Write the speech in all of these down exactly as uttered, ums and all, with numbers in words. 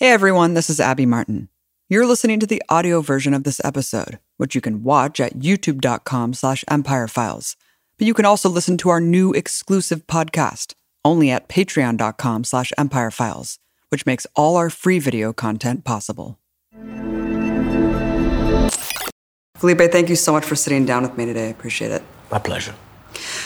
Hey everyone, this is Abby Martin. You're listening to the audio version of this episode, which you can watch at youtube.com slash Empire Files. But you can also listen to our new exclusive podcast, only at patreon.com slash Empire Files, which makes all our free video content possible. Felipe, thank you so much for sitting down with me today. I appreciate it. My pleasure.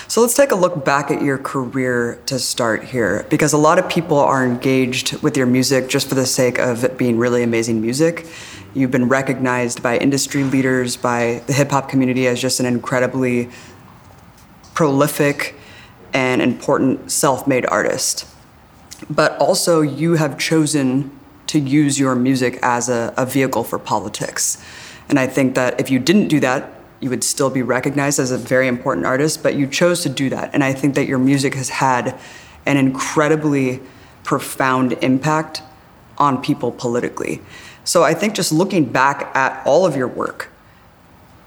So let's take a look back at your career to start here, because a lot of people are engaged with your music just for the sake of it being really amazing music. You've been recognized by industry leaders, by the hip-hop community, as just an incredibly prolific and important self-made artist. But also you have chosen to use your music as a, a vehicle for politics. And I think that if you didn't do that, you would still be recognized as a very important artist, but you chose to do that. And I think that your music has had an incredibly profound impact on people politically. So I think just looking back at all of your work,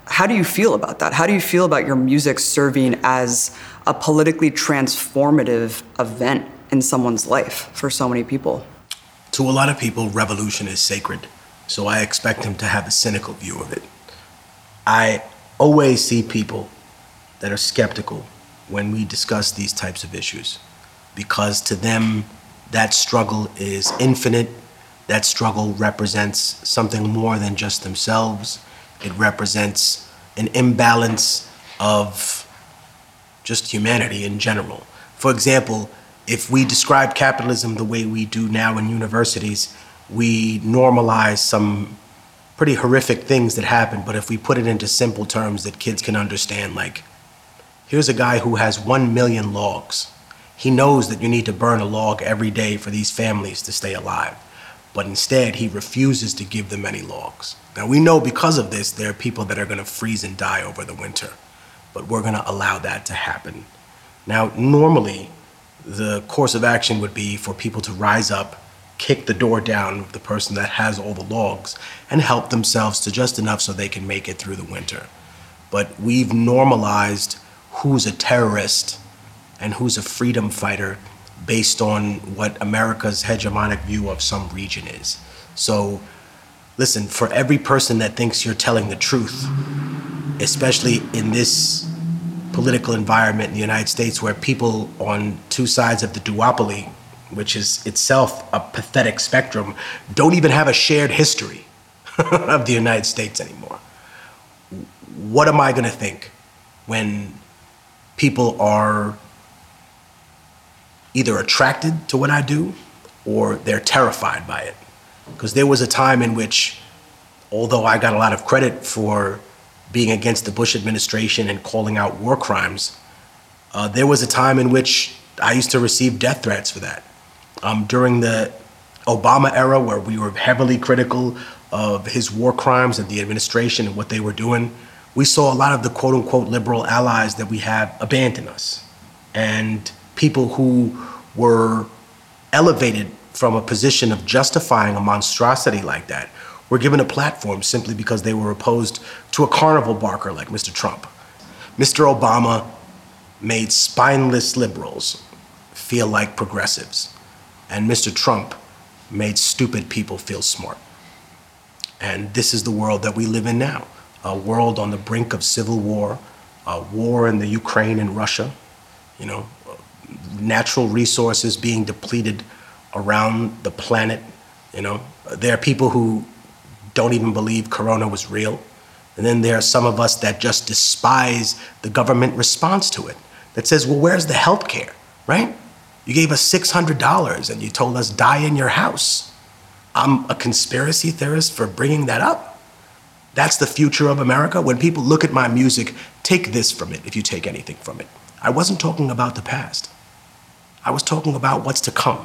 how do you feel about that? How do you feel about your music serving as a politically transformative event in someone's life for so many people? To a lot of people, revolution is sacred. So I expect them to have a cynical view of it. I always see people that are skeptical when we discuss these types of issues, because to them, that struggle is infinite. That struggle represents something more than just themselves. It represents an imbalance of just humanity in general. For example, if we describe capitalism the way we do now in universities, we normalize some pretty horrific things that happen, but if we put it into simple terms that kids can understand, like, here's a guy who has one million logs. He knows that you need to burn a log every day for these families to stay alive, but instead he refuses to give them any logs. Now we know because of this, there are people that are gonna freeze and die over the winter, but we're gonna allow that to happen. Now, normally, the course of action would be for people to rise up, kick the door down of the person that has all the logs and help themselves to just enough so they can make it through the winter. But we've normalized who's a terrorist and who's a freedom fighter based on what America's hegemonic view of some region is. So listen, for every person that thinks you're telling the truth, especially in this political environment in the United States where people on two sides of the duopoly, which is itself a pathetic spectrum, don't even have a shared history of the United States anymore. What am I gonna think when people are either attracted to what I do or they're terrified by it? Because there was a time in which, although I got a lot of credit for being against the Bush administration and calling out war crimes, uh, there was a time in which I used to receive death threats for that. Um, during the Obama era, where we were heavily critical of his war crimes and the administration and what they were doing, we saw a lot of the quote unquote liberal allies that we have abandon us. And people who were elevated from a position of justifying a monstrosity like that were given a platform simply because they were opposed to a carnival barker like Mister Trump. Mister Obama made spineless liberals feel like progressives. And Mister Trump made stupid people feel smart. And this is the world that we live in now, a world on the brink of civil war, a war in the Ukraine and Russia, you know, natural resources being depleted around the planet. You know, there are people who don't even believe Corona was real. And then there are some of us that just despise the government response to it, that says, well, where's the health care, right? You gave us six hundred dollars and you told us die in your house. I'm a conspiracy theorist for bringing that up. That's the future of America. When people look at my music, take this from it, if you take anything from it. I wasn't talking about the past. I was talking about what's to come.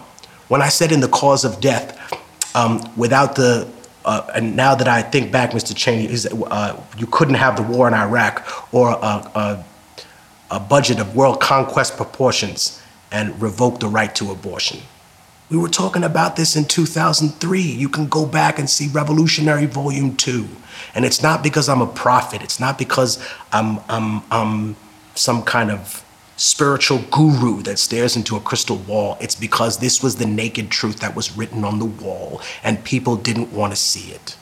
When I said in the cause of death, um, without the Uh, and now that I think back, Mister Cheney, is, uh, you couldn't have the war in Iraq or a, a, a budget of world conquest proportions and revoke the right to abortion. We were talking about this in two thousand three. You can go back and see Revolutionary Volume Two. And it's not because I'm a prophet. It's not because I'm, I'm, I'm some kind of spiritual guru that stares into a crystal wall, it's because this was the naked truth that was written on the wall, and people didn't want to see it.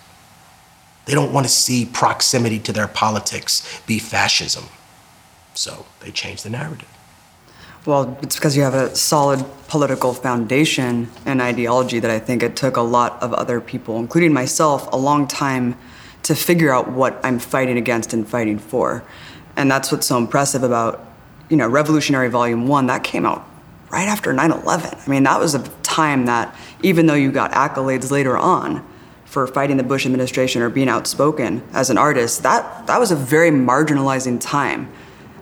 They don't want to see proximity to their politics be fascism. So they changed the narrative. Well, it's because you have a solid political foundation and ideology that I think it took a lot of other people, including myself, a long time to figure out what I'm fighting against and fighting for. And that's what's so impressive about, you know, Revolutionary Volume One, that came out right after nine eleven. I mean, that was a time that, even though you got accolades later on for fighting the Bush administration or being outspoken as an artist, that, that was a very marginalizing time.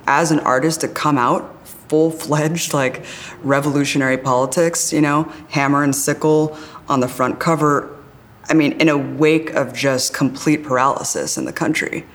As an artist, to come out full-fledged, like, revolutionary politics, you know, hammer and sickle on the front cover, I mean, in a wake of just complete paralysis in the country.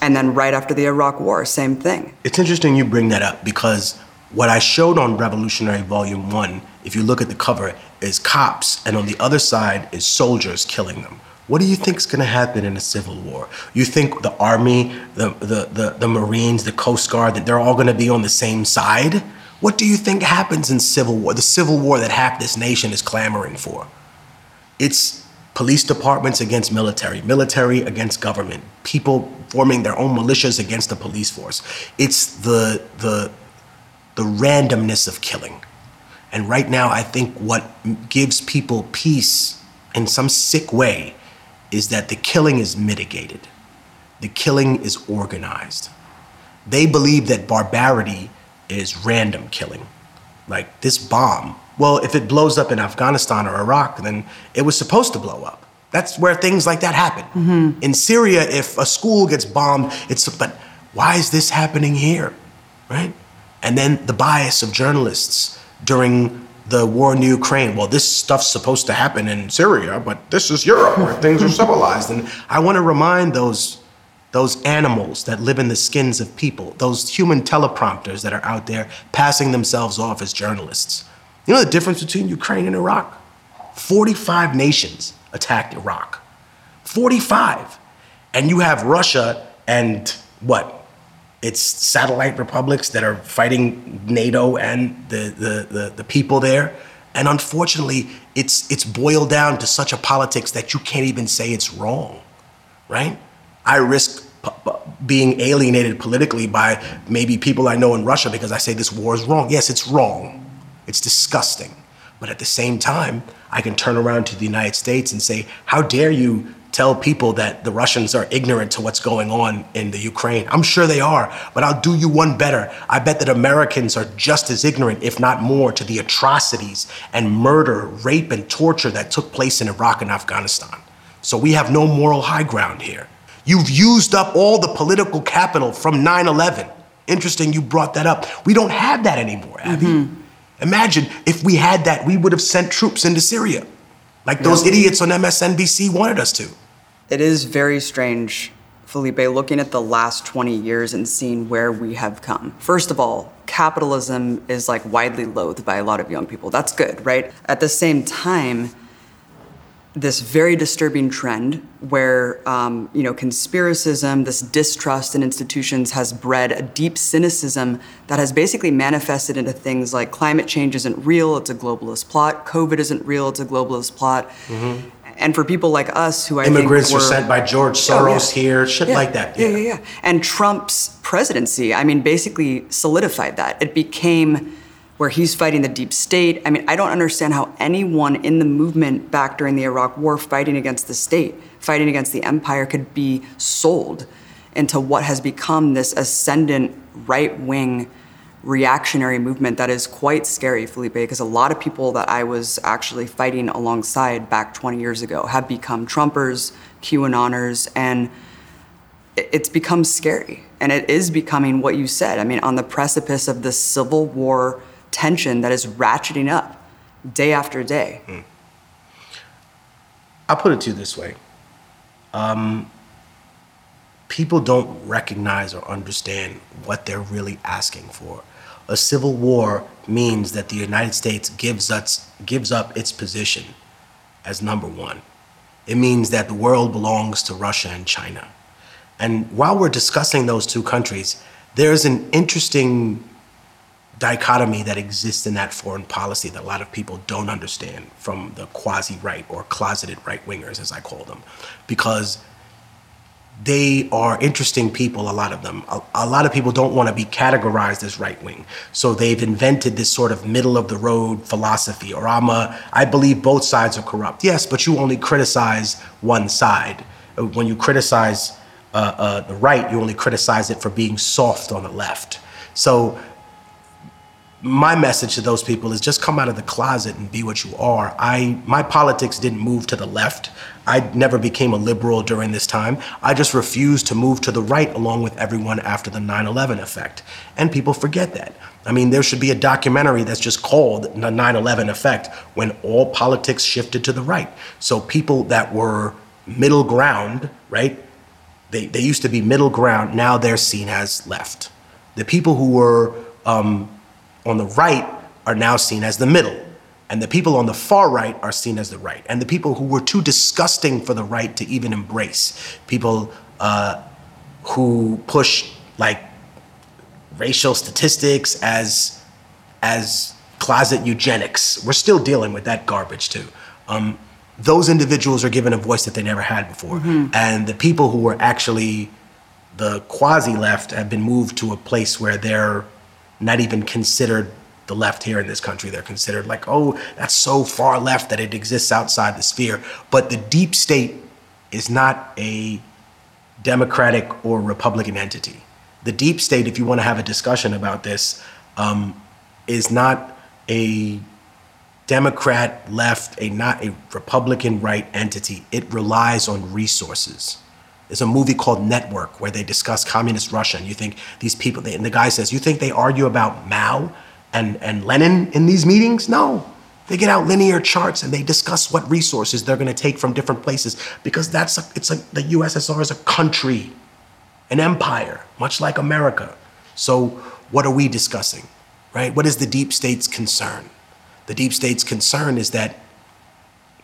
And then right after the Iraq War, same thing. It's interesting you bring that up, because what I showed on Revolutionary Volume One, if you look at the cover, is cops, and on the other side is soldiers killing them. What do you think is going to happen in a civil war? You think the army, the, the, the, the Marines, the Coast Guard, that they're all going to be on the same side? What do you think happens in civil war? The civil war that half this nation is clamoring for. It's police departments against military, military against government, people forming their own militias against the police force. It's the, the, the randomness of killing. And right now, I think what gives people peace in some sick way is that the killing is mitigated. The killing is organized. They believe that barbarity is random killing. Like this bomb, well, if it blows up in Afghanistan or Iraq, then it was supposed to blow up. That's where things like that happen. Mm-hmm. In Syria, if a school gets bombed, it's, but why is this happening here, right? And then the bias of journalists during the war in the Ukraine. Well, this stuff's supposed to happen in Syria, but this is Europe where things are civilized. And I want to remind those those animals that live in the skins of people, those human teleprompters that are out there passing themselves off as journalists. You know the difference between Ukraine and Iraq? forty-five nations attacked Iraq. forty-five. And you have Russia and what? It's satellite republics that are fighting NATO and the, the, the, the people there. And unfortunately, it's it's boiled down to such a politics that you can't even say it's wrong, right? I risk p- p- being alienated politically by maybe people I know in Russia because I say this war is wrong. Yes, it's wrong. It's disgusting. But at the same time, I can turn around to the United States and say, how dare you tell people that the Russians are ignorant to what's going on in the Ukraine. I'm sure they are, but I'll do you one better. I bet that Americans are just as ignorant, if not more, to the atrocities and murder, rape, and torture that took place in Iraq and Afghanistan. So we have no moral high ground here. You've used up all the political capital from nine eleven. Interesting you brought that up. We don't have that anymore, Abby. Mm-hmm. Imagine if we had that, we would have sent troops into Syria, like those yep. idiots on M S N B C wanted us to. It is very strange, Felipe, looking at the last twenty years and seeing where we have come. First of all, capitalism is like widely loathed by a lot of young people. That's good, right? At the same time, this very disturbing trend where, um, you know, conspiracism, this distrust in institutions has bred a deep cynicism that has basically manifested into things like climate change isn't real, it's a globalist plot. COVID isn't real, it's a globalist plot. Mm-hmm. And for people like us who I Immigrants think were- Immigrants were sent by George Soros oh, yeah. here, shit yeah. like that. Yeah. yeah, yeah, yeah. And Trump's presidency, I mean, basically solidified that. It became where he's fighting the deep state. I mean, I don't understand how anyone in the movement back during the Iraq War fighting against the state, fighting against the empire could be sold into what has become this ascendant right-wing reactionary movement that is quite scary, Felipe, because a lot of people that I was actually fighting alongside back twenty years ago have become Trumpers, QAnoners, and it's become scary. And it is becoming what you said. I mean, on the precipice of this civil war tension that is ratcheting up day after day. Hmm. I'll put it to you this way. Um, people don't recognize or understand what they're really asking for. A civil war means that the United States gives us, gives up its position as number one. It means that the world belongs to Russia and China. And while we're discussing those two countries, there's an interesting dichotomy that exists in that foreign policy that a lot of people don't understand from the quasi-right or closeted right-wingers, as I call them, because they are interesting people, a lot of them. A, a lot of people don't want to be categorized as right-wing. So they've invented this sort of middle-of-the-road philosophy, or I'm a, I believe both sides are corrupt. Yes, but you only criticize one side. When you criticize uh, uh, the right, you only criticize it for being soft on the left. So my message to those people is just come out of the closet and be what you are. I my politics didn't move to the left. I never became a liberal during this time. I just refused to move to the right along with everyone after the nine eleven effect. And people forget that. I mean, there should be a documentary that's just called The nine eleven Effect, when all politics shifted to the right. So people that were middle ground, right? They they used to be middle ground, now they're seen as left. The people who were um, on the right are now seen as the middle. And the people on the far right are seen as the right. And the people who were too disgusting for the right to even embrace, people uh, who push like racial statistics as, as closet eugenics. We're still dealing with that garbage too. Um, those individuals are given a voice that they never had before. Mm-hmm. And the people who were actually the quasi-left have been moved to a place where they're not even considered the left here in this country. They're considered like, oh, that's so far left that it exists outside the sphere. But the deep state is not a Democratic or Republican entity. The deep state, if you want to have a discussion about this, um, is not a Democrat left, a not a Republican right entity. It relies on resources. There's a movie called Network where they discuss communist Russia, and you think these people, they, and the guy says, you think they argue about Mao and, and Lenin in these meetings? No. They get out linear charts and they discuss what resources they're gonna take from different places, because that's, a, it's like the U S S R is a country, an empire, much like America. So what are we discussing, right? What is the deep state's concern? The deep state's concern is that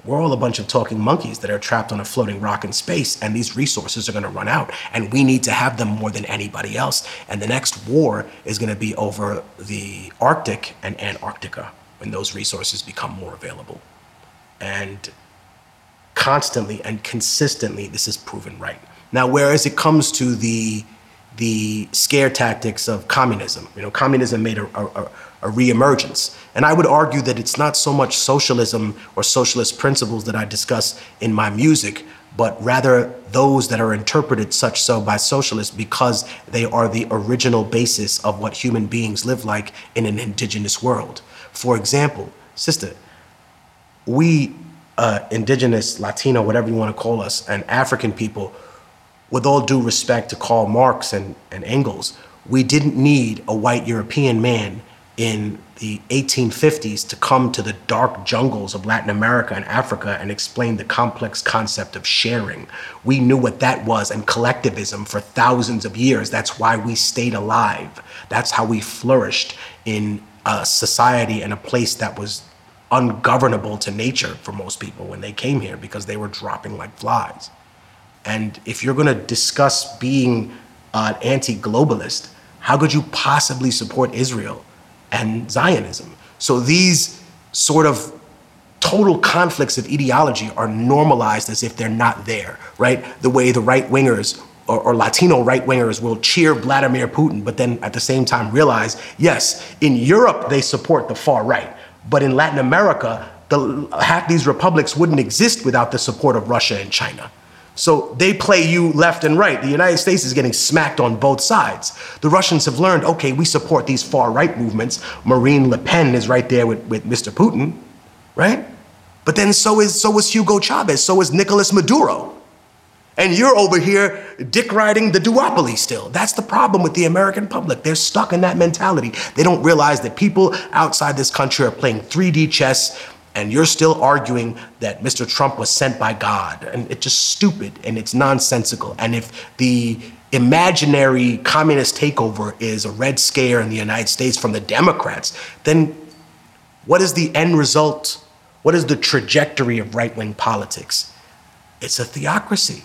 we're all a bunch of talking monkeys that are trapped on a floating rock in space, and these resources are gonna run out, and we need to have them more than anybody else. And the next war is gonna be over the Arctic and Antarctica when those resources become more available. And constantly and consistently, this is proven right. Now, whereas it comes to the the scare tactics of communism, you know, communism made a, a, a reemergence. And I would argue that it's not so much socialism or socialist principles that I discuss in my music, but rather those that are interpreted such so by socialists because they are the original basis of what human beings live like in an indigenous world. For example, sister, we uh, indigenous, Latino, whatever you want to call us, and African people, with all due respect to Karl Marx and, and Engels, we didn't need a white European man in the eighteen fifties to come to the dark jungles of Latin America and Africa and explain the complex concept of sharing. We knew what that was, and collectivism for thousands of years. That's why we stayed alive. That's how we flourished in a society and a place that was ungovernable to nature for most people when they came here, because they were dropping like flies. And if you're gonna discuss being an anti-globalist, how could you possibly support Israel and Zionism? So these sort of total conflicts of ideology are normalized as if they're not there, right? The way the right-wingers or, or Latino right-wingers will cheer Vladimir Putin, but then at the same time realize, yes, in Europe they support the far right, but in Latin America, the, half these republics wouldn't exist without the support of Russia and China. So they play you left and right. The United States is getting smacked on both sides. The Russians have learned, okay, we support these far right movements. Marine Le Pen is right there with, with Mister Putin, right? But then so is so is Hugo Chavez, so is Nicolas Maduro. And you're over here dick riding the duopoly still. That's the problem with the American public. They're stuck in that mentality. They don't realize that people outside this country are playing three D chess, and you're still arguing that Mister Trump was sent by God. And it's just stupid, and it's nonsensical. And if the imaginary communist takeover is a Red Scare in the United States from the Democrats, then what is the end result? What is the trajectory of right-wing politics? It's a theocracy.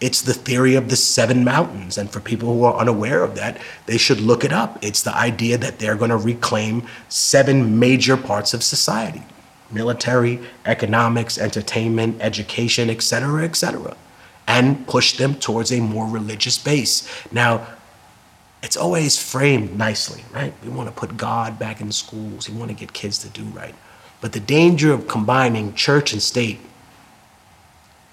It's the theory of the seven mountains. And for people who are unaware of that, they should look it up. It's the idea that they're going to reclaim seven major parts of society: military, economics, entertainment, education, et cetera, et cetera, and push them towards a more religious base. Now, it's always framed nicely, right? We want to put God back in schools. We want to get kids to do right. But the danger of combining church and state,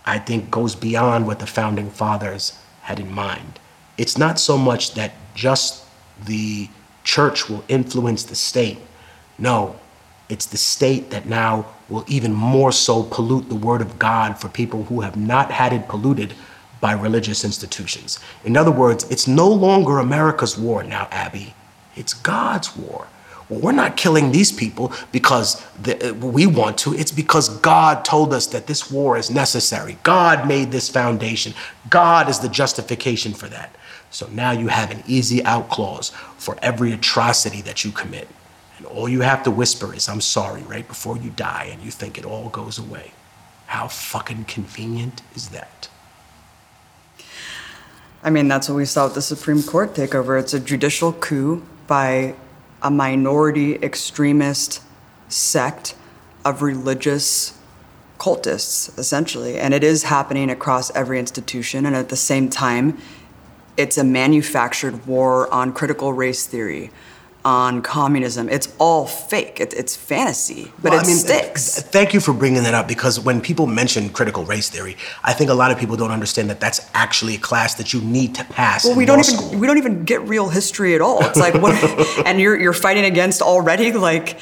I think, goes beyond what the founding fathers had in mind. It's not so much that just the church will influence the state. No, it's the state that now will even more so pollute the word of God for people who have not had it polluted by religious institutions. In other words, it's no longer America's war now, Abby. It's God's war. Well, we're not killing these people because the, we want to. It's because God told us that this war is necessary. God made this foundation. God is the justification for that. So now you have an easy out clause for every atrocity that you commit. And all you have to whisper is, "I'm sorry," right before you die, and you think it all goes away. How fucking convenient is that? I mean, that's what we saw with the Supreme Court takeover. It's a judicial coup by a minority extremist sect of religious cultists, essentially. And it is happening across every institution. And at the same time, it's a manufactured war on critical race theory, on communism. It's all fake. It, it's fantasy, but well, it I mean, sticks. Th- thank you for bringing that up, because when people mention critical race theory, I think a lot of people don't understand that that's actually a class that you need to pass. Well, in we don't even school. we don't even get real history at all. It's like what, and you're you're fighting against already like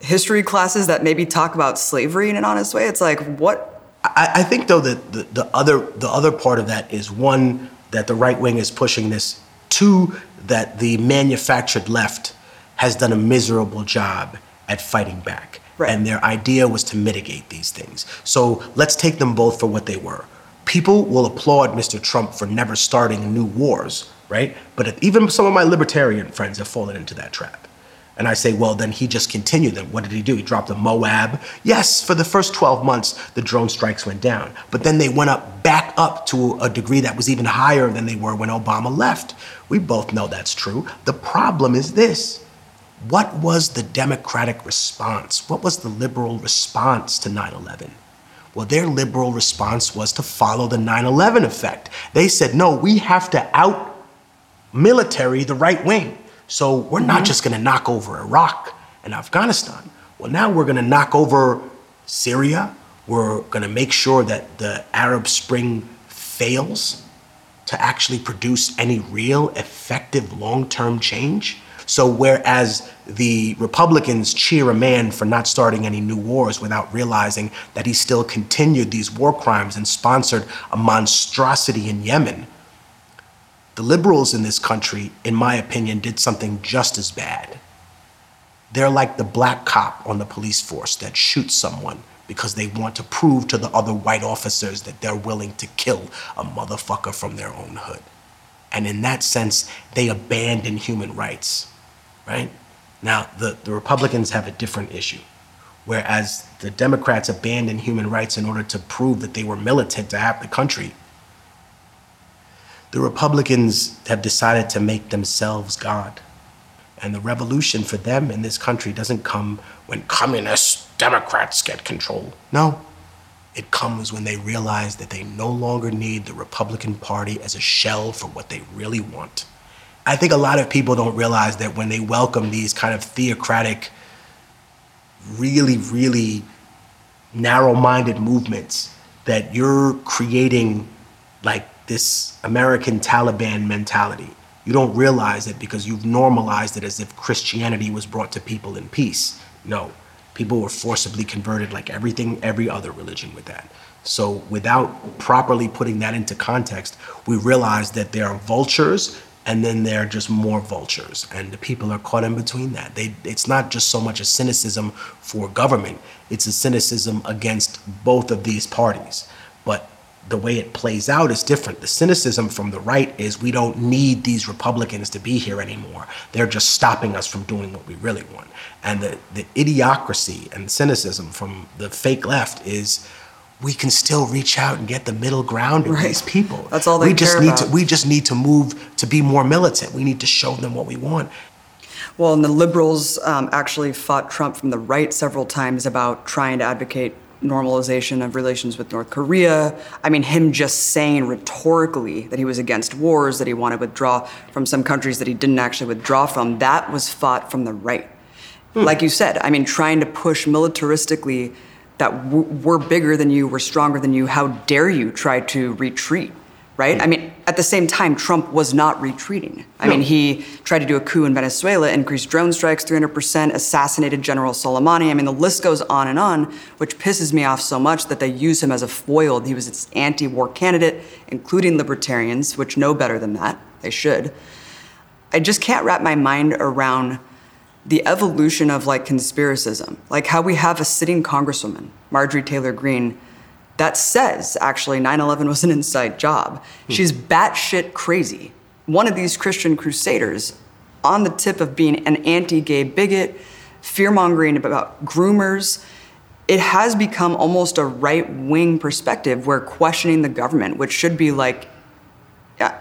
history classes that maybe talk about slavery in an honest way. It's like what I, I think though that the, the other the other part of that is, one, that the right wing is pushing this. Two, that the manufactured left has done a miserable job at fighting back. Right. And their idea was to mitigate these things. So let's take them both for what they were. People will applaud Mister Trump for never starting new wars, right? But if, even some of my libertarian friends have fallen into that trap. And I say, well, then he just continued them. What did he do? He dropped a Moab. Yes, for the first twelve months, the drone strikes went down. But then they went up, back up to a degree that was even higher than they were when Obama left. We both know that's true. The problem is this. What was the Democratic response? What was the liberal response to nine eleven? Well, their liberal response was to follow the nine eleven effect. They said, no, we have to out-military the right wing. So we're not just going to knock over Iraq and Afghanistan. Well, now we're going to knock over Syria. We're going to make sure that the Arab Spring fails to actually produce any real, effective, long-term change. So whereas the Republicans cheer a man for not starting any new wars without realizing that he still continued these war crimes and sponsored a monstrosity in Yemen, the liberals in this country, in my opinion, did something just as bad. They're like the black cop on the police force that shoots someone because they want to prove to the other white officers that they're willing to kill a motherfucker from their own hood. And in that sense, they abandon human rights, right? Now, the, the Republicans have a different issue. Whereas the Democrats abandon human rights in order to prove that they were militant to have the country, the Republicans have decided to make themselves God. And the revolution for them in this country doesn't come when communist Democrats get control. No, it comes when they realize that they no longer need the Republican Party as a shell for what they really want. I think a lot of people don't realize that when they welcome these kind of theocratic, really, really narrow-minded movements, that you're creating like this American Taliban mentality. You don't realize it because you've normalized it as if Christianity was brought to people in peace. No, people were forcibly converted like everything, every other religion with that. So without properly putting that into context, we realize that there are vultures and then there are just more vultures. And the people are caught in between that. They, it's not just so much a cynicism for government, it's a cynicism against both of these parties. But the way it plays out is different. The cynicism from the right is we don't need these Republicans to be here anymore. They're just stopping us from doing what we really want. And the, the idiocracy and cynicism from the fake left is we can still reach out and get the middle ground of right. these people. That's all they we care just need about. To, we just need to move to be more militant. We need to show them what we want. Well, and the liberals um, actually fought Trump from the right several times about trying to advocate normalization of relations with North Korea. I mean, him just saying rhetorically that he was against wars, that he wanted to withdraw from some countries that he didn't actually withdraw from, that was fought from the right. Hmm. Like you said, I mean, trying to push militaristically that w- we're bigger than you, we're stronger than you, how dare you try to retreat, right? Hmm. I mean, at the same time, Trump was not retreating. I no. mean, he tried to do a coup in Venezuela, increased drone strikes three hundred percent, assassinated General Soleimani. I mean, the list goes on and on, which pisses me off so much that they use him as a foil. He was its anti-war candidate, including libertarians, which know better than that. They should. I just can't wrap my mind around the evolution of, like, conspiracism, like how we have a sitting congresswoman, Marjorie Taylor Greene, that says, actually, nine eleven was an inside job. Hmm. She's batshit crazy. One of these Christian crusaders on the tip of being an anti-gay bigot, fear-mongering about groomers. It has become almost a right-wing perspective where questioning the government, which should be like,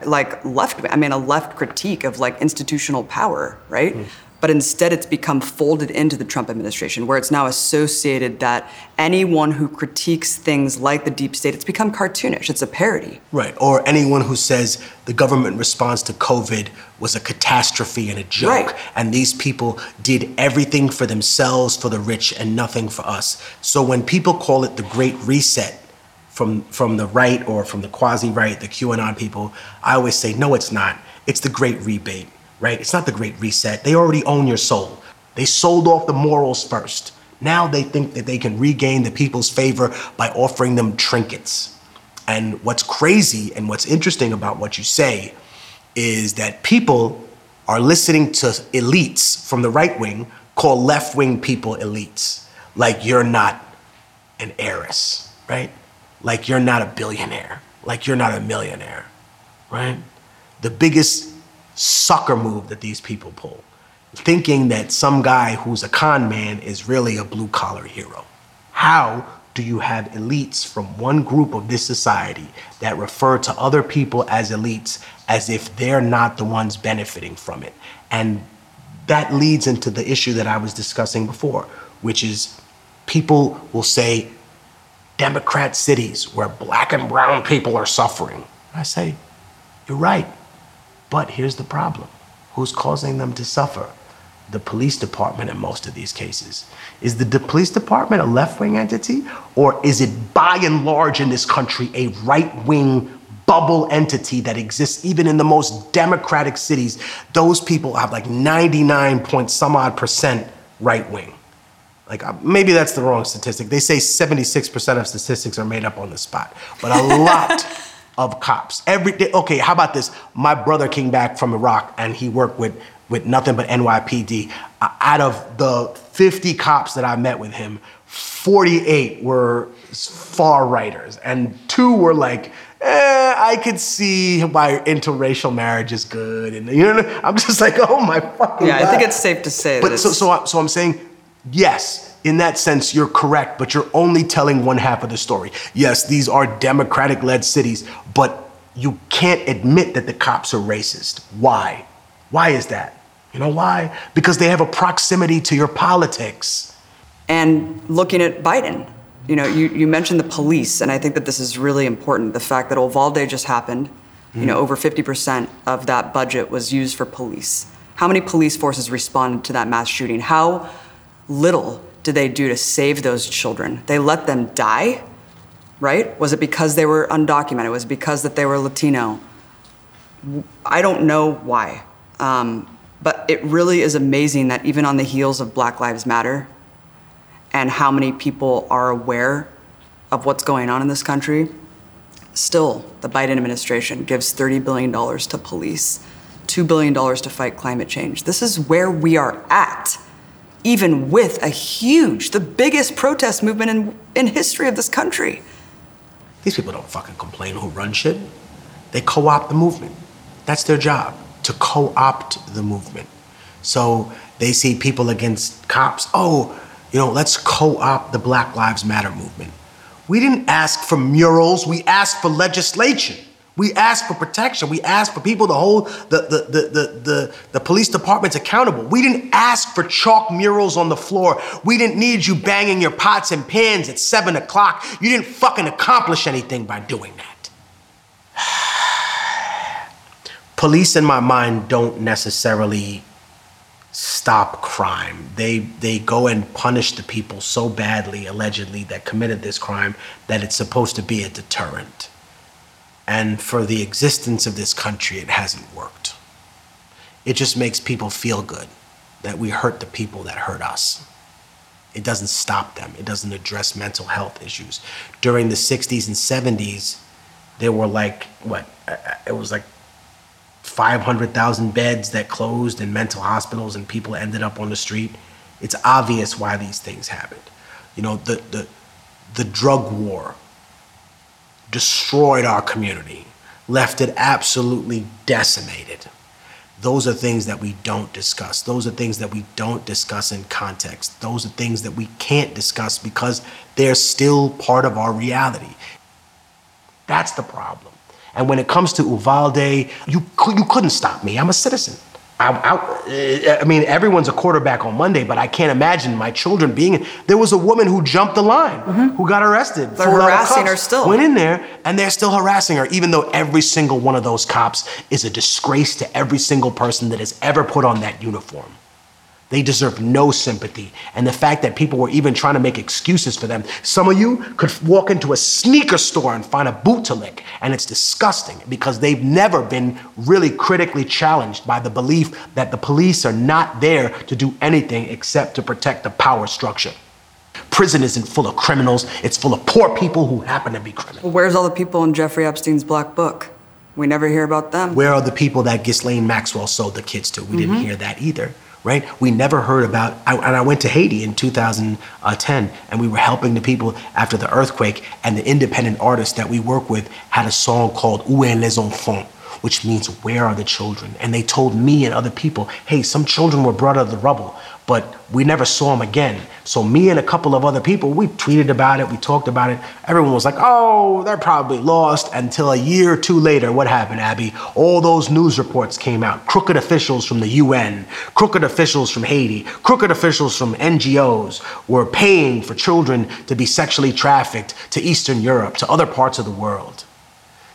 like left, I mean, a left critique of, like, institutional power, right? Hmm. But instead it's become folded into the Trump administration, where it's now associated that anyone who critiques things like the deep state, it's become cartoonish, it's a parody. Right, or anyone who says the government response to COVID was a catastrophe and a joke, right. and these people did everything for themselves, for the rich, and nothing for us. So when people call it the Great Reset, from, from the right or from the quasi-right, the QAnon people, I always say, no, it's not. It's the Great Rebate. Right? It's not the Great Reset. They already own your soul. They sold off the morals first. Now they think that they can regain the people's favor by offering them trinkets. And what's crazy and what's interesting about what you say is that people are listening to elites from the right wing call left wing people elites. Like, you're not an heiress, right? Like, you're not a billionaire. Like, you're not a millionaire, right? The biggest sucker move that these people pull, thinking that some guy who's a con man is really a blue-collar hero. How do you have elites from one group of this society that refer to other people as elites as if they're not the ones benefiting from it? And that leads into the issue that I was discussing before, which is people will say, Democrat cities where black and brown people are suffering. And I say, you're right. But here's the problem. Who's causing them to suffer? The police department in most of these cases. Is the de- police department a left-wing entity? Or is it, by and large in this country, a right-wing bubble entity that exists even in the most democratic cities? Those people have like ninety-nine point some odd percent right-wing. Like, maybe that's the wrong statistic. They say seventy-six percent of statistics are made up on the spot, but a lot of cops. Every day, okay, how about this? My brother came back from Iraq and he worked with, with nothing but N Y P D. Uh, out of the fifty cops that I met with him, forty-eight were far righters and two were like, eh, I could see why interracial marriage is good. And you know, I'm just like, oh my fucking yeah, God. I think it's safe to say but that. But so, so, I, so I'm saying, yes, in that sense, you're correct, but you're only telling one half of the story. Yes, these are Democratic-led cities, but you can't admit that the cops are racist. Why? Why is that? You know why? Because they have a proximity to your politics. And looking at Biden, you know, you, you mentioned the police, and I think that this is really important, the fact that Uvalde just happened. Mm-hmm. You know, over fifty percent of that budget was used for police. How many police forces responded to that mass shooting? How little did they do to save those children? They let them die, right? Was it because they were undocumented? Was it because that they were Latino? I don't know why, um, but it really is amazing that even on the heels of Black Lives Matter and how many people are aware of what's going on in this country, still the Biden administration gives thirty billion dollars to police, two billion dollars to fight climate change. This is where we are at. Even with a huge, the biggest protest movement in, in history of this country. These people don't fucking complain who run shit. They co-opt the movement. That's their job, to co-opt the movement. So they see people against cops. Oh, you know, let's co-opt the Black Lives Matter movement. We didn't ask for murals. We asked for legislation. We asked for protection. We asked for people to hold the, the, the, the, the, the police departments accountable. We didn't ask for chalk murals on the floor. We didn't need you banging your pots and pans at seven o'clock. You didn't fucking accomplish anything by doing that. Police, in my mind, don't necessarily stop crime. They, they go and punish the people so badly, allegedly, that committed this crime that it's supposed to be a deterrent. And for the existence of this country, it hasn't worked. It just makes people feel good that we hurt the people that hurt us. It doesn't stop them. It doesn't address mental health issues. During the sixties and seventies, there were like, what, it was like five hundred thousand beds that closed in mental hospitals and people ended up on the street. It's obvious why these things happened. You know, the the, the drug war destroyed our community, left it absolutely decimated. Those are things that we don't discuss. Those are things that we don't discuss in context. Those are things that we can't discuss because they're still part of our reality. That's the problem. And when it comes to Uvalde, you, you couldn't stop me. I'm a citizen. I, I, I mean, everyone's a quarterback on Monday, but I can't imagine my children being in. There was a woman who jumped the line, mm-hmm. who got arrested. They're harassing her still. Went in there, and they're still harassing her, even though every single one of those cops is a disgrace to every single person that has ever put on that uniform. They deserve no sympathy. And the fact that people were even trying to make excuses for them. Some of you could walk into a sneaker store and find a boot to lick, and it's disgusting because they've never been really critically challenged by the belief that the police are not there to do anything except to protect the power structure. Prison isn't full of criminals. It's full of poor people who happen to be criminals. Well, where's all the people in Jeffrey Epstein's Black Book? We never hear about them. Where are the people that Ghislaine Maxwell sold the kids to? We mm-hmm. didn't hear that either. Right? We never heard about, I, and I went to Haiti in two thousand ten, and we were helping the people after the earthquake, and the independent artists that we work with had a song called Où est les enfants, which means where are the children? And they told me and other people, hey, some children were brought out of the rubble, but we never saw them again. So me and a couple of other people, we tweeted about it, we talked about it. Everyone was like, oh, they're probably lost. Until a year or two later, what happened, Abby? All those news reports came out. Crooked officials from the U N, crooked officials from Haiti, crooked officials from N G Os were paying for children to be sexually trafficked to Eastern Europe, to other parts of the world.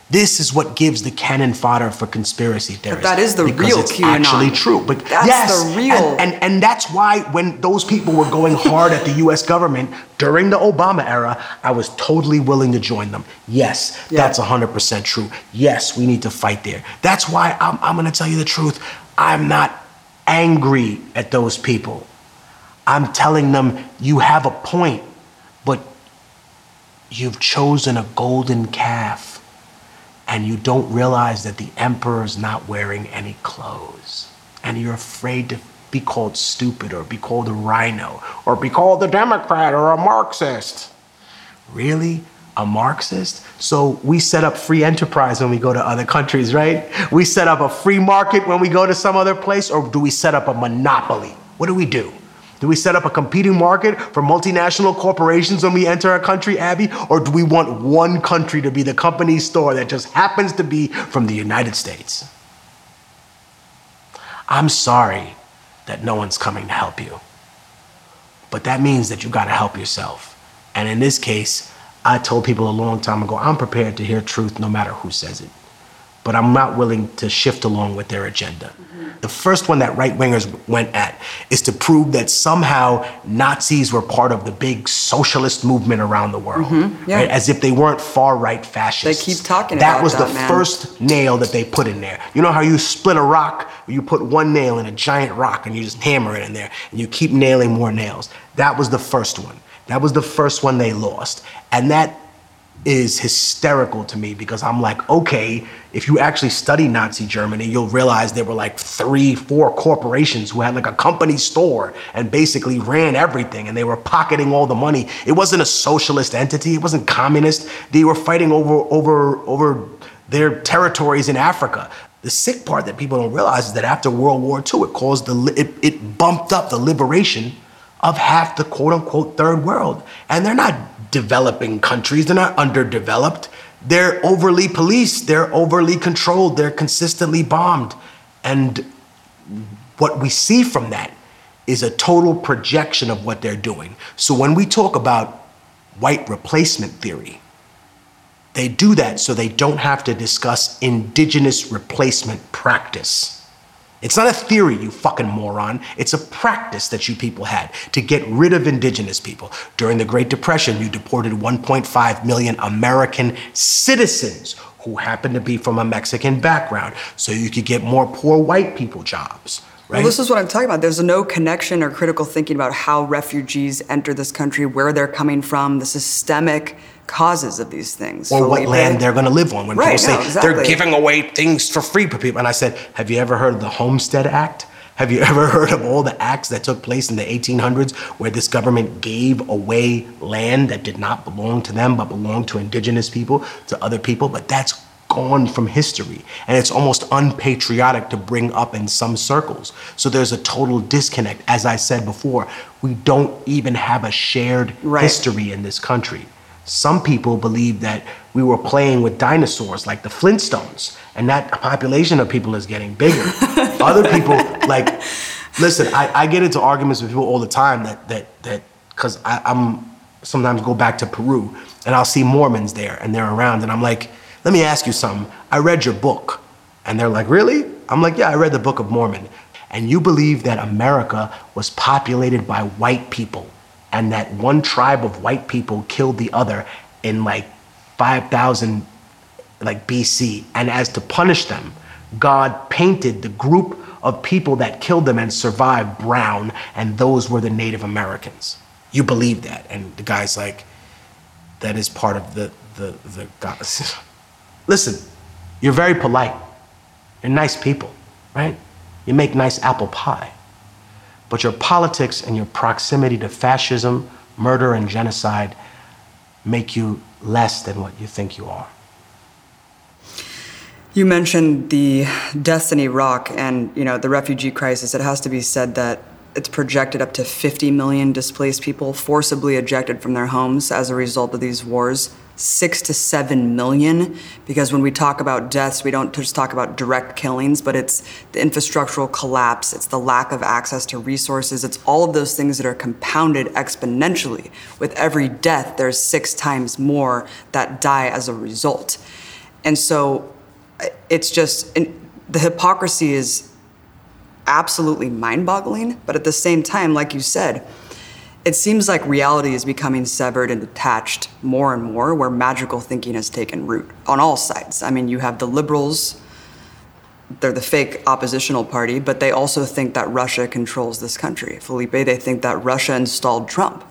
This is what gives the cannon fodder for conspiracy theories. But that is the real it's QAnon. Actually true. But that's yes, the real. And, and, and that's why when those people were going hard at the U S government during the Obama era, I was totally willing to join them. Yes, yeah. That's one hundred percent true. Yes, we need to fight there. That's why I'm, I'm going to tell you the truth. I'm not angry at those people. I'm telling them you have a point, but you've chosen a golden calf. And you don't realize that the emperor's not wearing any clothes. And you're afraid to be called stupid or be called a rhino or be called a Democrat or a Marxist. Really? A Marxist? So we set up free enterprise when we go to other countries, right? We set up a free market when we go to some other place, or do we set up a monopoly? What do we do? Do we set up a competing market for multinational corporations when we enter our country, Abby? Or do we want one country to be the company store that just happens to be from the United States? I'm sorry that no one's coming to help you, but that means that you gotta help yourself. And in this case, I told people a long time ago, I'm prepared to hear truth no matter who says it, but I'm not willing to shift along with their agenda. Mm-hmm. The first one that right-wingers went at is to prove that somehow Nazis were part of the big socialist movement around the world, mm-hmm. yeah. right? As if they weren't far-right fascists. They keep talking that about that, That was the man. first nail that they put in there. You know how you split a rock? You put one nail in a giant rock and you just hammer it in there and you keep nailing more nails. That was the first one. That was the first one they lost. And that is hysterical to me because I'm like, okay, if you actually study Nazi Germany, you'll realize there were like three, four corporations who had like a company store and basically ran everything and they were pocketing all the money. It wasn't a socialist entity, it wasn't communist. They were fighting over, over, over their territories in Africa. The sick part that people don't realize is that after World War Two, it caused the, it, it bumped up the liberation of half the quote unquote third world. And they're not developing countries. They're not underdeveloped. They're overly policed. They're overly controlled. They're consistently bombed. And what we see from that is a total projection of what they're doing. So when we talk about white replacement theory, they do that so they don't have to discuss indigenous replacement practice. It's not a theory, you fucking moron. It's a practice that you people had to get rid of indigenous people. During the Great Depression, you deported one point five million American citizens who happened to be from a Mexican background so you could get more poor white people jobs. Right? Well, this is what I'm talking about. There's no connection or critical thinking about how refugees enter this country, where they're coming from, the systemic causes of these things. Or what land they're going to live on. When people say they're giving away things for free for people. And I said, have you ever heard of the Homestead Act? Have you ever heard of all the acts that took place in the eighteen hundreds where this government gave away land that did not belong to them but belonged to indigenous people, to other people? But that's gone from history. And it's almost unpatriotic to bring up in some circles. So there's a total disconnect. As I said before, we don't even have a shared history in this country. Some people believe that we were playing with dinosaurs like the Flintstones, and that population of people is getting bigger. Other people, like, listen, I, I get into arguments with people all the time that, that, that, because I'm sometimes go back to Peru and I'll see Mormons there and they're around and I'm like, let me ask you something. I read your book. And they're like, really? I'm like, yeah, I read the Book of Mormon. And you believe that America was populated by white people, and that one tribe of white people killed the other in like five thousand like B C. And as to punish them, God painted the group of people that killed them and survived brown, and those were the Native Americans. You believe that. And the guy's like, that is part of the, the, the God. Listen, you're very polite. You're nice people, right? You make nice apple pie. But your politics and your proximity to fascism, murder, and genocide make you less than what you think you are. You mentioned the deaths in Iraq and, you know, the refugee crisis. It has to be said that it's projected up to fifty million displaced people forcibly ejected from their homes as a result of these wars. Six to seven million, because when we talk about deaths, we don't just talk about direct killings, but it's the infrastructural collapse, it's the lack of access to resources, it's all of those things that are compounded exponentially. With every death, there's six times more that die as a result. And so it's just, and the hypocrisy is absolutely mind-boggling, but at the same time, like you said, it seems like reality is becoming severed and detached more and more, where magical thinking has taken root on all sides. I mean, you have the liberals, they're the fake oppositional party, but they also think that Russia controls this country. Felipe, they think that Russia installed Trump.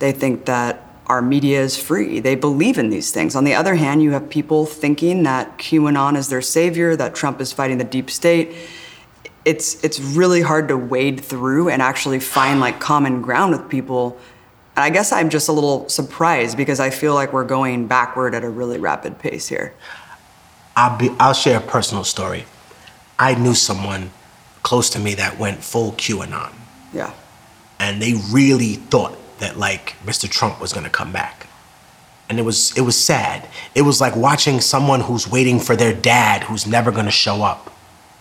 They think that our media is free. They believe in these things. On the other hand, you have people thinking that QAnon is their savior, that Trump is fighting the deep state. It's it's really hard to wade through and actually find like common ground with people. And I guess I'm just a little surprised because I feel like we're going backward at a really rapid pace here. I'll be, I'll share a personal story. I knew someone close to me that went full QAnon. Yeah. And they really thought that like Mister Trump was gonna come back. And it was it was sad. It was like watching someone who's waiting for their dad who's never gonna show up.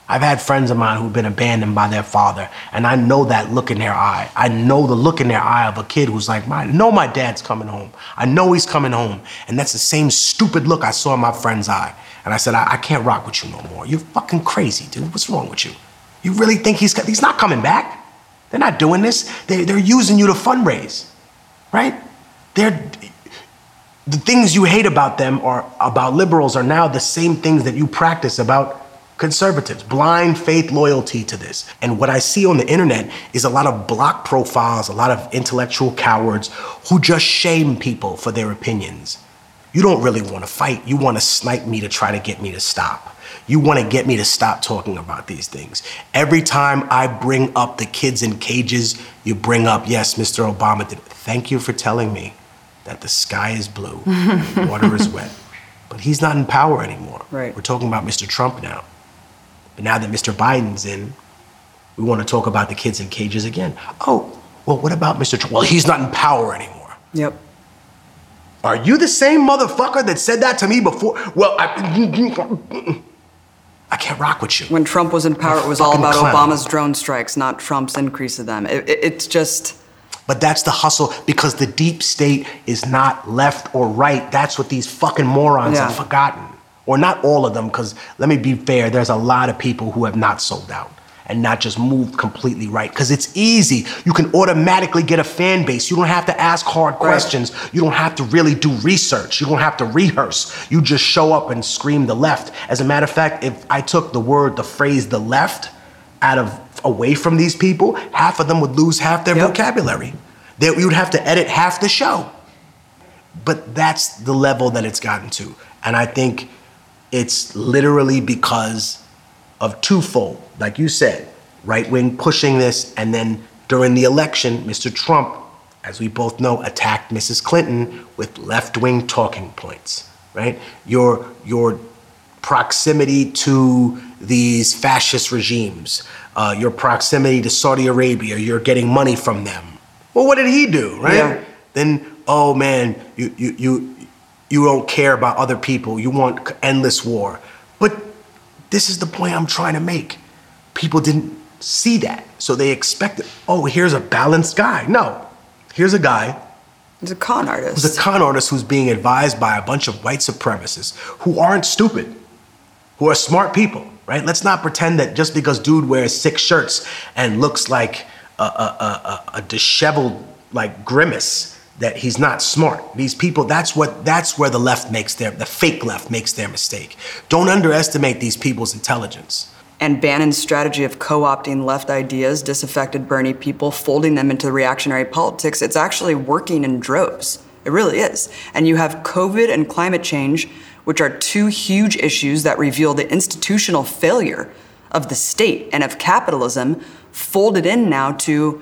I've had friends of mine who've been abandoned by their father, and I know that look in their eye. I know the look in their eye of a kid who's like, I know my dad's coming home. I know he's coming home. And that's the same stupid look I saw in my friend's eye. And I said, I, I can't rock with you no more. You're fucking crazy, dude. What's wrong with you? You really think he's, he's not coming back? They're not doing this. They, they're using you to fundraise, right? They're... The things you hate about them or about liberals are now the same things that you practice about conservatives, blind faith loyalty to this. And what I see on the internet is a lot of block profiles, a lot of intellectual cowards who just shame people for their opinions. You don't really want to fight. You want to snipe me to try to get me to stop. You want to get me to stop talking about these things. Every time I bring up the kids in cages, you bring up, yes, Mister Obama did. Thank you for telling me that the sky is blue, the water is wet. But he's not in power anymore. Right. We're talking about Mister Trump now. But now that Mister Biden's in, we want to talk about the kids in cages again. Oh, well, what about Mister Trump? Well, he's not in power anymore. Yep. Are you the same motherfucker that said that to me before? Well, I, I can't rock with you. When Trump was in power, it was all about clown. Obama's drone strikes, not Trump's increase of them. It, it, it's just... But that's the hustle, because the deep state is not left or right. That's what these fucking morons yeah. have forgotten. Or not all of them, because let me be fair, there's a lot of people who have not sold out and not just moved completely right, because it's easy. You can automatically get a fan base. You don't have to ask hard right. questions. You don't have to really do research. You don't have to rehearse. You just show up and scream the left. As a matter of fact, if I took the word, the phrase the left out of away from these people, half of them would lose half their yep. vocabulary. They, we would have to edit half the show. But that's the level that it's gotten to. And I think it's literally because of twofold, like you said, right wing pushing this, and then during the election, Mister Trump, as we both know, attacked Missus Clinton with left wing talking points, right? Your, your proximity to these fascist regimes, uh, your proximity to Saudi Arabia, you're getting money from them. Well, what did he do, right? Yeah. Then, oh man, you, you, you, you don't care about other people. You want endless war. But this is the point I'm trying to make. People didn't see that. So they expected, oh, here's a balanced guy. No, here's a guy. He's a con artist. He's a con artist who's being advised by a bunch of white supremacists who aren't stupid, who are smart people, right? Let's not pretend that just because dude wears six shirts and looks like a, a, a, a disheveled, like, grimace, that he's not smart. These people, that's what that's where the left makes their, the fake left makes their mistake. Don't underestimate these people's intelligence. And Bannon's strategy of co-opting left ideas, disaffected Bernie people, folding them into reactionary politics, it's actually working in droves. It really is. And you have COVID and climate change, which are two huge issues that reveal the institutional failure of the state and of capitalism, folded in now to,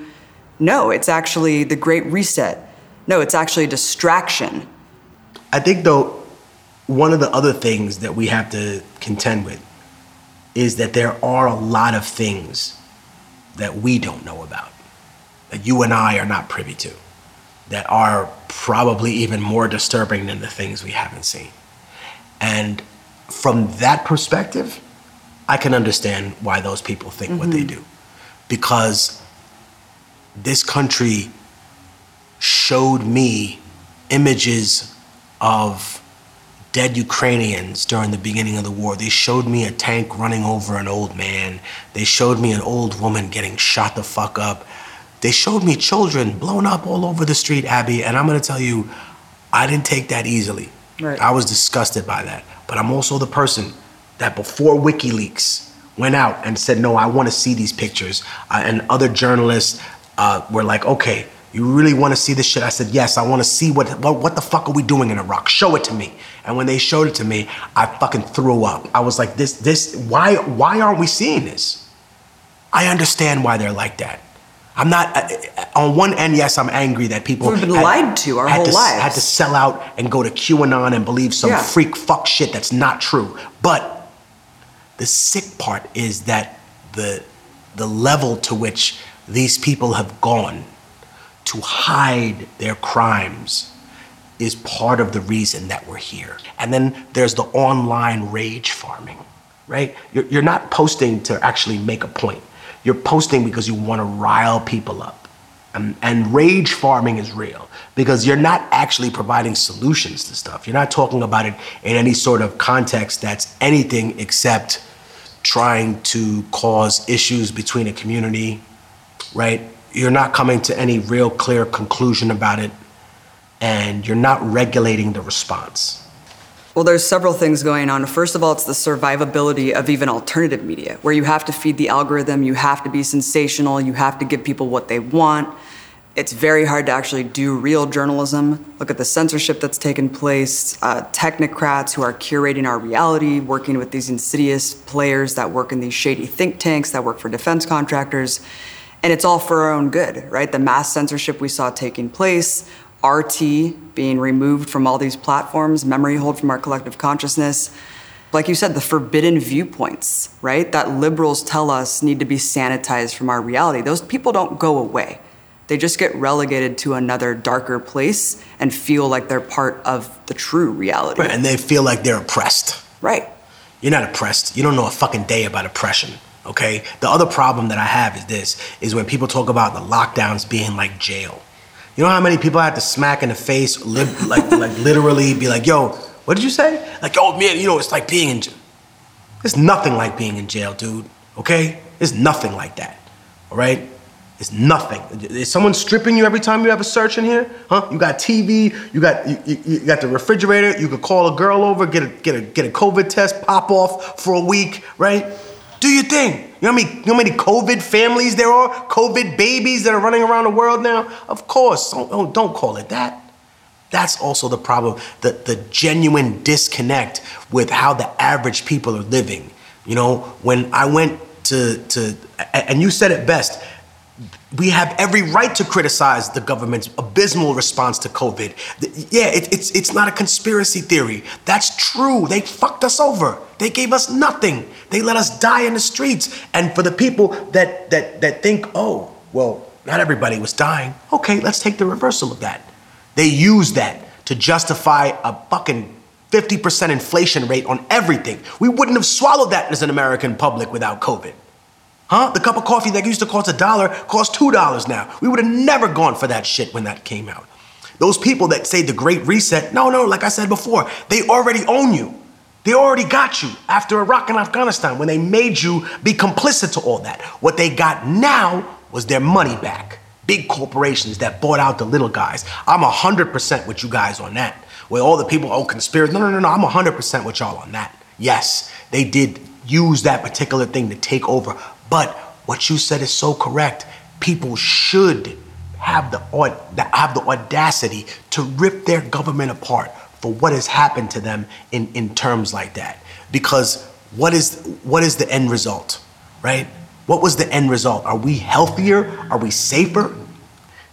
no, it's actually the Great Reset. No, it's actually a distraction. I think, though, one of the other things that we have to contend with is that there are a lot of things that we don't know about, that you and I are not privy to, that are probably even more disturbing than the things we haven't seen. And from that perspective, I can understand why those people think mm-hmm. what they do. Because this country showed me images of dead Ukrainians during the beginning of the war. They showed me a tank running over an old man. They showed me an old woman getting shot the fuck up. They showed me children blown up all over the street, Abby. And I'm gonna tell you, I didn't take that easily. Right. I was disgusted by that. But I'm also the person that before WikiLeaks went out and said, no, I wanna see these pictures. Uh, and other journalists uh, were like, okay, you really want to see this shit? I said, yes, I want to see what, what what the fuck are we doing in Iraq? Show it to me. And when they showed it to me, I fucking threw up. I was like, this, this, why why aren't we seeing this? I understand why they're like that. I'm not, I, on one end, yes, I'm angry that people- We've been had, lied to our whole to, lives. Had to sell out and go to QAnon and believe some yeah. freak fuck shit that's not true. But the sick part is that the the level to which these people have gone to hide their crimes is part of the reason that we're here. And then there's the online rage farming, right? You're, you're not posting to actually make a point. You're posting because you want to rile people up. And, and rage farming is real because you're not actually providing solutions to stuff. You're not talking about it in any sort of context that's anything except trying to cause issues between a community, right? You're not coming to any real clear conclusion about it, and you're not regulating the response. Well, there's several things going on. First of all, it's the survivability of even alternative media, where you have to feed the algorithm, you have to be sensational, you have to give people what they want. It's very hard to actually do real journalism. Look at the censorship that's taken place, uh, technocrats who are curating our reality, working with these insidious players that work in these shady think tanks, that work for defense contractors. And it's all for our own good, right? The mass censorship we saw taking place, R T being removed from all these platforms, memory hold from our collective consciousness. Like you said, the forbidden viewpoints, right? That liberals tell us need to be sanitized from our reality. Those people don't go away. they just get relegated to another darker place and feel like they're part of the true reality. Right, and they feel like they're oppressed. Right. You're not oppressed. You don't know a fucking day about oppression, okay? The other problem that I have is this, is when people talk about the lockdowns being like jail. You know how many people I have to smack in the face, li- like like literally be like, yo, what did you say? Like, oh man, you know, it's like being in jail. It's nothing like being in jail, dude, okay? It's nothing like that, all right? It's nothing. Is someone stripping you every time you have a search in here? Huh? You got T V, you got you, you, you got the refrigerator, you could call a girl over, get a get a get a COVID test, pop off for a week, right? Do your thing. You know how many, you know how many COVID families there are? COVID babies that are running around the world now? Of course, don't, don't call it that. That's also the problem, the, the genuine disconnect with how the average people are living. You know, when I went to to, and you said it best, we have every right to criticize the government's abysmal response to COVID. Yeah, it, it's it's not a conspiracy theory. That's true. They fucked us over. They gave us nothing. They let us die in the streets. And for the people that that that think, oh, well, not everybody was dying. Okay, let's take the reversal of that. They used that to justify a fucking fifty percent inflation rate on everything. We wouldn't have swallowed that as an American public without COVID. Huh? The cup of coffee that used to cost a dollar costs two dollars now. We would have never gone for that shit when that came out. Those people that say the Great Reset, no, no, like I said before, they already own you. They already got you after Iraq and Afghanistan when they made you be complicit to all that. What they got now was their money back. Big corporations that bought out the little guys. I'm one hundred percent with you guys on that. Where all the people, oh, conspiracy, no, no, no, no, I'm one hundred percent with y'all on that. Yes, they did use that particular thing to take over. But what you said is so correct. People should have the have the audacity to rip their government apart for what has happened to them in, in terms like that. Because what is what is the end result, right? What was the end result? Are we healthier? Are we safer?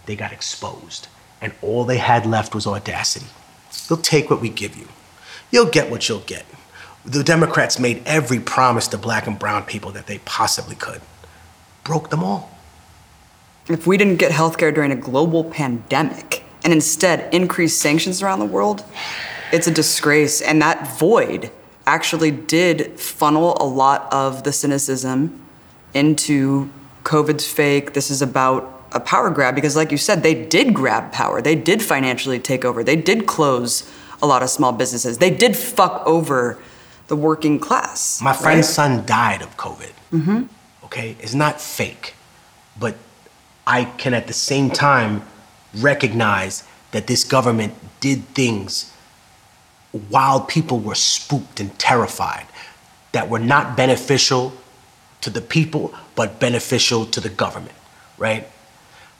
They got exposed, and all they had left was audacity. You'll take what we give you. You'll get what you'll get. The Democrats made every promise to black and brown people that they possibly could. Broke them all. If we didn't get healthcare during a global pandemic and instead increased sanctions around the world, it's a disgrace. And that void actually did funnel a lot of the cynicism into COVID's fake. This is about a power grab because, like you said, they did grab power. They did financially take over. They did close a lot of small businesses. They did fuck over the working class. My friend's right? son died of COVID, mm-hmm. okay? It's not fake, but I can at the same time recognize that this government did things while people were spooked and terrified that were not beneficial to the people, but beneficial to the government, right?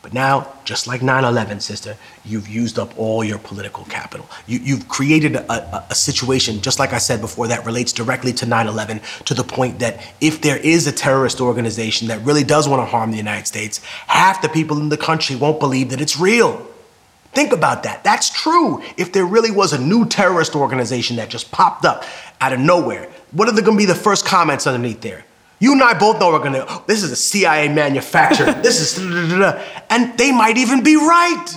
But now, just like nine eleven, sister, you've used up all your political capital. You, you've created a, a, a situation, just like I said before, that relates directly to nine eleven, to the point that if there is a terrorist organization that really does want to harm the United States, half the people in the country won't believe that it's real. Think about that. That's true. If there really was a new terrorist organization that just popped up out of nowhere, what are going to be the first comments underneath there? You and I both know we're gonna, oh, this is a C I A manufacturer. This is, da, da, da, da. And they might even be right.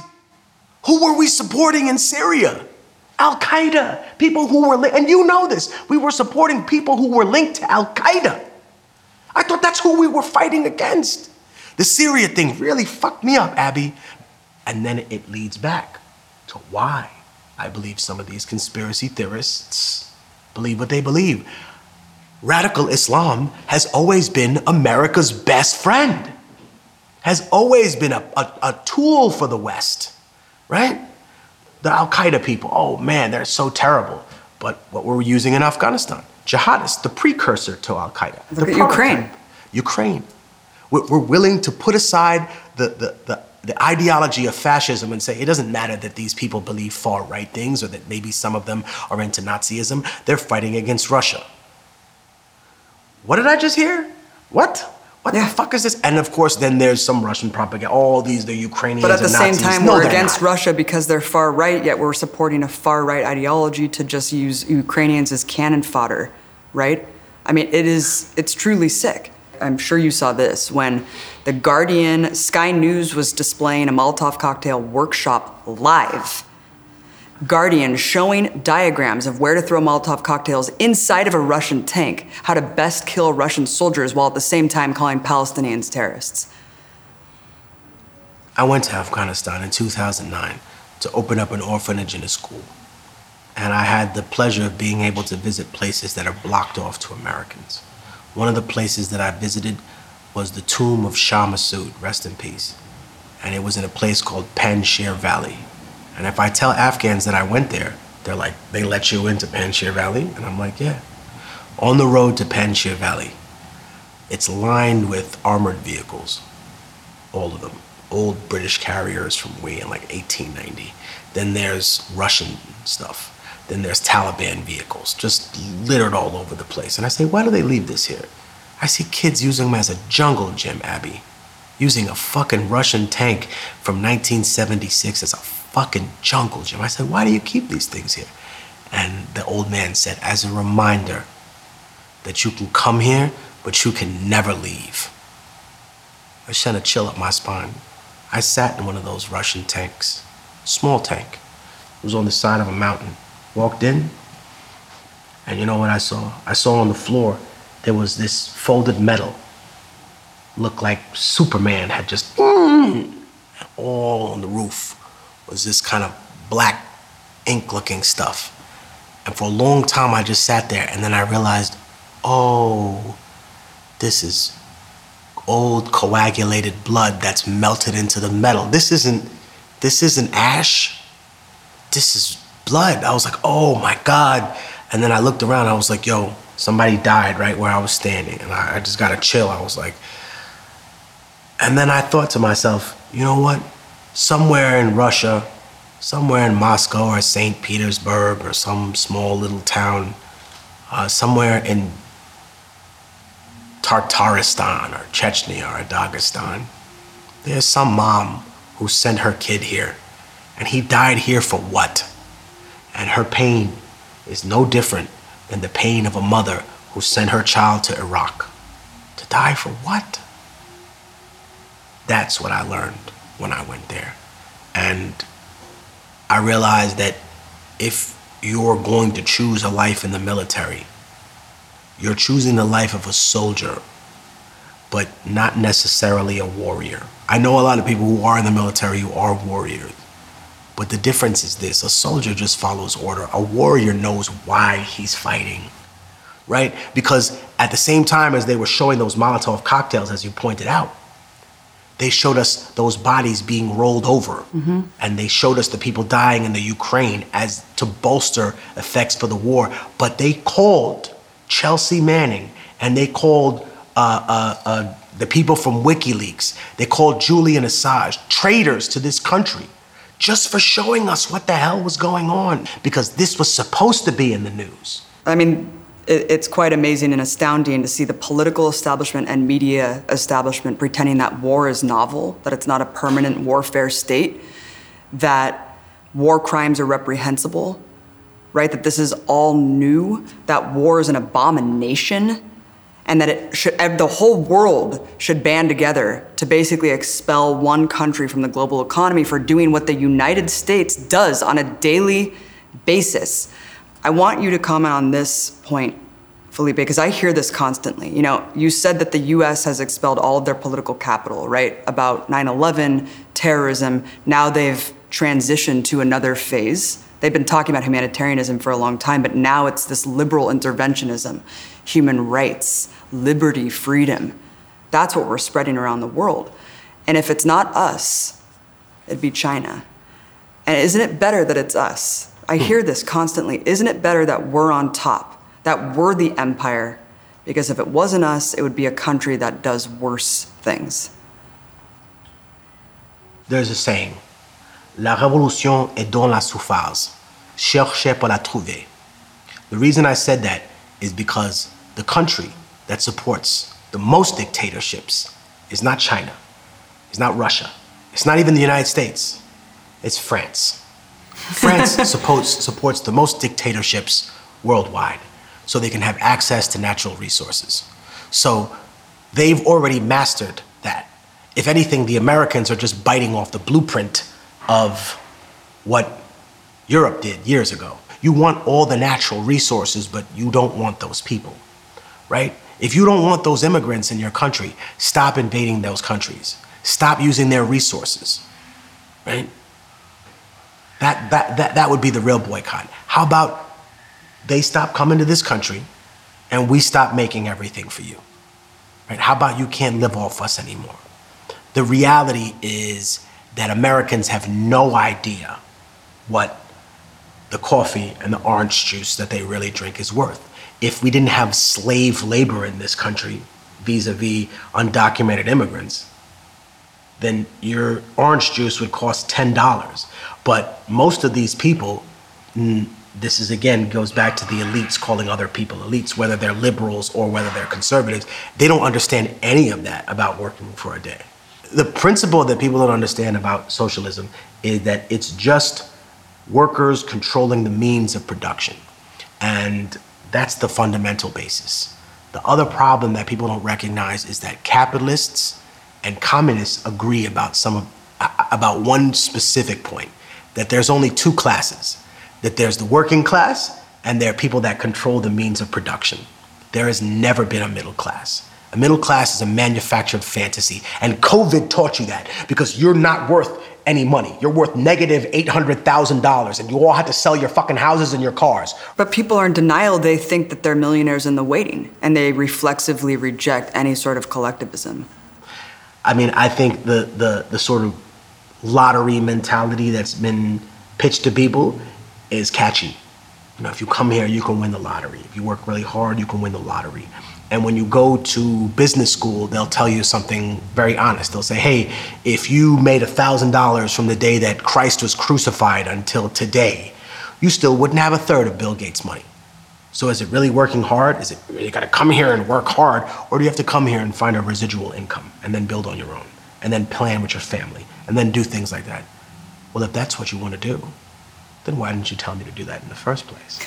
Who were we supporting in Syria? Al-Qaeda, people who were, li- and you know this, we were supporting people who were linked to Al-Qaeda. I thought that's who we were fighting against. The Syria thing really fucked me up, Abby. And then it leads back to why I believe some of these conspiracy theorists believe what they believe. Radical Islam has always been America's best friend, has always been a, a, a tool for the West, right? The Al-Qaeda people, oh man, they're so terrible. But what were we using in Afghanistan? Jihadists, the precursor to Al-Qaeda. Look at Ukraine. Ukraine. We're, we're willing to put aside the, the, the, the ideology of fascism and say, it doesn't matter that these people believe far right things or that maybe some of them are into Nazism, they're fighting against Russia. What did I just hear? What? What yeah. the fuck is this? And of course, then there's some Russian propaganda. All these, the Ukrainians and Nazis. But at the same Nazis. time, no, we're against not. Russia because they're far right, yet we're supporting a far right ideology to just use Ukrainians as cannon fodder, right? I mean, it is, it's truly sick. I'm sure you saw this, when The Guardian, Sky News was displaying a Molotov cocktail workshop live. Guardian showing diagrams of where to throw Molotov cocktails inside of a Russian tank, how to best kill Russian soldiers while at the same time calling Palestinians terrorists. I went to Afghanistan in two thousand nine to open up an orphanage and a school. And I had the pleasure of being able to visit places that are blocked off to Americans. One of the places that I visited was the tomb of Shah Massoud, rest in peace. And it was in a place called Panjshir Valley. And if I tell Afghans that I went there, they're like, they let you into Panjshir Valley? And I'm like, yeah. On the road to Panjshir Valley, it's lined with armored vehicles, all of them. Old British carriers from way in like eighteen ninety. Then there's Russian stuff. Then there's Taliban vehicles, just littered all over the place. And I say, why do they leave this here? I see kids using them as a jungle gym, Abby. Using a fucking Russian tank from nineteen seventy-six as a fucking jungle gym. I said, why do you keep these things here? And the old man said, as a reminder that you can come here, but you can never leave. I sent a chill up my spine. I sat in one of those Russian tanks, small tank. It was on the side of a mountain. Walked in, and you know what I saw? I saw on the floor, there was this folded metal. Looked like Superman had just, and all on the roof was this kind of black ink-looking stuff. And for a long time, I just sat there, and then I realized, oh, this is old coagulated blood that's melted into the metal. This isn't, this isn't ash, this is blood. I was like, oh my God. And then I looked around, I was like, yo, somebody died right where I was standing. And I, I just got a chill, I was like. And then I thought to myself, you know what? Somewhere in Russia, somewhere in Moscow or Saint Petersburg or some small little town, uh, somewhere in Tartaristan or Chechnya or Dagestan, there's some mom who sent her kid here and he died here for what? And her pain is no different than the pain of a mother who sent her child to Iraq. To die for what? That's what I learned when I went there. And I realized that if you're going to choose a life in the military, you're choosing the life of a soldier, but not necessarily a warrior. I know a lot of people who are in the military who are warriors. But the difference is this, a soldier just follows order. A warrior knows why he's fighting, right? Because at the same time as they were showing those Molotov cocktails, as you pointed out, they showed us those bodies being rolled over. Mm-hmm. And they showed us the people dying in the Ukraine as to bolster effects for the war. But they called Chelsea Manning and they called uh, uh, uh, the people from WikiLeaks. They called Julian Assange traitors to this country, just for showing us what the hell was going on, because this was supposed to be in the news. I mean, it, it's quite amazing and astounding to see the political establishment and media establishment pretending that war is novel, that it's not a permanent warfare state, that war crimes are reprehensible, right? That this is all new, that war is an abomination, and that it should, the whole world should band together to basically expel one country from the global economy for doing what the United States does on a daily basis. I want you to comment on this point, Felipe, because I hear this constantly. You know, you said that the U S has expelled all of their political capital, right? About nine eleven, terrorism. Now they've transitioned to another phase. They've been talking about humanitarianism for a long time, but now it's this liberal interventionism, human rights, liberty, freedom. That's what we're spreading around the world. And if it's not us, it'd be China. And isn't it better that it's us? I hear this constantly. Isn't it better that we're on top, that we're the empire? Because if it wasn't us, it would be a country that does worse things. There's a saying. La révolution est dans la surface. Cherchez pour la trouver. The reason I said that is because the country that supports the most dictatorships is not China, it's not Russia, it's not even the United States, it's France. France supports, supports the most dictatorships worldwide so they can have access to natural resources. So They've already mastered that. If anything, the Americans are just biting off the blueprint of what Europe did years ago. You want all the natural resources, but you don't want those people, right? If you don't want those immigrants in your country, stop invading those countries. Stop using their resources, right? That, that, that, that would be the real boycott. How about they stop coming to this country and we stop making everything for you, right? How about you can't live off us anymore? The reality is that Americans have no idea what the coffee and the orange juice that they really drink is worth. If we didn't have slave labor in this country, vis-a-vis undocumented immigrants, then your orange juice would cost ten dollars. But most of these people, this is again, goes back to the elites calling other people elites, whether they're liberals or whether they're conservatives, they don't understand any of that about working for a day. The principle that people don't understand about socialism is that it's just workers controlling the means of production. And that's the fundamental basis. The other problem that people don't recognize is that capitalists and communists agree about some of, about one specific point, that there's only two classes, that there's the working class and there are people that control the means of production. There has never been a middle class. A middle class is a manufactured fantasy, and COVID taught you that because you're not worth any money. You're worth negative eight hundred thousand dollars and you all had to sell your fucking houses and your cars. But people are in denial. They think that they're millionaires in the waiting and they reflexively reject any sort of collectivism. I mean, I think the, the, the sort of lottery mentality that's been pitched to people is catchy. You know, if you come here, you can win the lottery. If you work really hard, you can win the lottery. And when you go to business school, they'll tell you something very honest. They'll say, hey, if you made one thousand dollars from the day that Christ was crucified until today, you still wouldn't have a third of Bill Gates' money. So is it really working hard? Is it really got to come here and work hard? Or do you have to come here and find a residual income and then build on your own and then plan with your family and then do things like that? Well, if that's what you want to do, then why didn't you tell me to do that in the first place?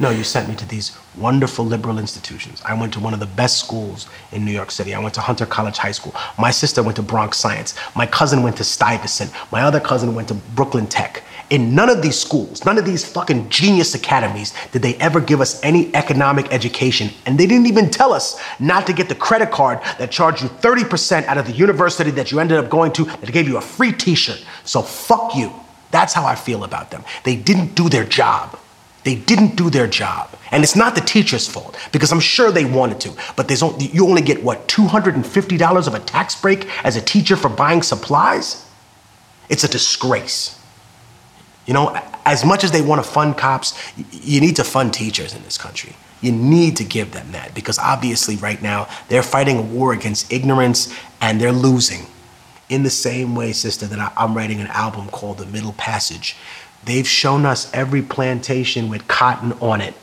No, you sent me to these wonderful liberal institutions. I went to one of the best schools in New York City. I went to Hunter College High School. My sister went to Bronx Science. My cousin went to Stuyvesant. My other cousin went to Brooklyn Tech. In none of these schools, none of these fucking genius academies did they ever give us any economic education. And they didn't even tell us not to get the credit card that charged you thirty percent out of the university that you ended up going to that gave you a free t-shirt. So fuck you. That's how I feel about them. They didn't do their job. They didn't do their job. And it's not the teacher's fault, because I'm sure they wanted to, but there's only, you only get, what, two hundred fifty dollars of a tax break as a teacher for buying supplies? It's a disgrace. You know, as much as they want to fund cops, you need to fund teachers in this country. You need to give them that, because obviously right now they're fighting a war against ignorance and they're losing. In the same way, sister, that I'm writing an album called The Middle Passage. They've shown us every plantation with cotton on it.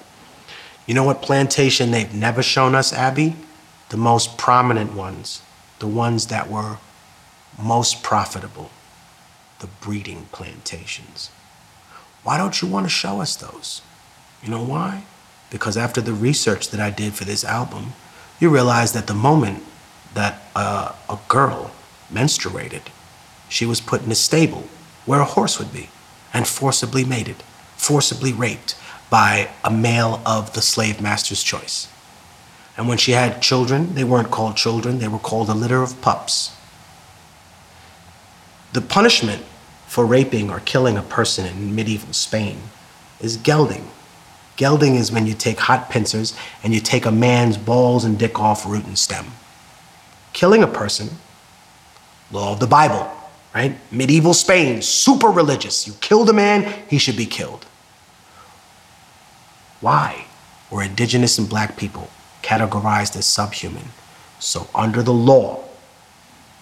You know what plantation they've never shown us, Abby? The most prominent ones, the ones that were most profitable, the breeding plantations. Why don't you want to show us those? You know why? Because after the research that I did for this album, you realize that the moment that uh, a girl menstruated, she was put in a stable where a horse would be and forcibly mated, forcibly raped by a male of the slave master's choice. And when she had children, they weren't called children, they were called a litter of pups. The punishment for raping or killing a person in medieval Spain is gelding. Gelding is when you take hot pincers and you take a man's balls and dick off root and stem. Killing a person, law of the Bible, right? Medieval Spain, super religious. You killed a man, he should be killed. Why were indigenous and black people categorized as subhuman? So under the law,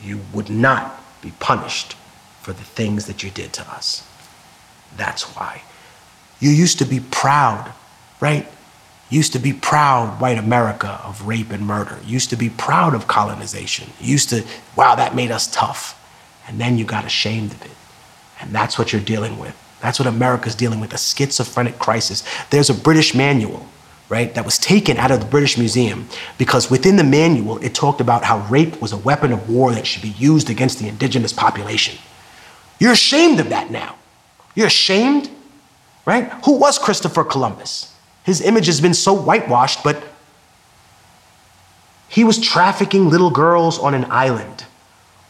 you would not be punished for the things that you did to us. That's why. You used to be proud, right? Used to be proud, white America, of rape and murder. Used to be proud of colonization. Used to, wow, that made us tough. And then you got ashamed of it. And that's what you're dealing with. That's what America's dealing with, a schizophrenic crisis. There's a British manual right, that was taken out of the British Museum because within the manual, it talked about how rape was a weapon of war that should be used against the indigenous population. You're ashamed of that now. You're ashamed, right? Who was Christopher Columbus? His image has been so whitewashed, but he was trafficking little girls on an island.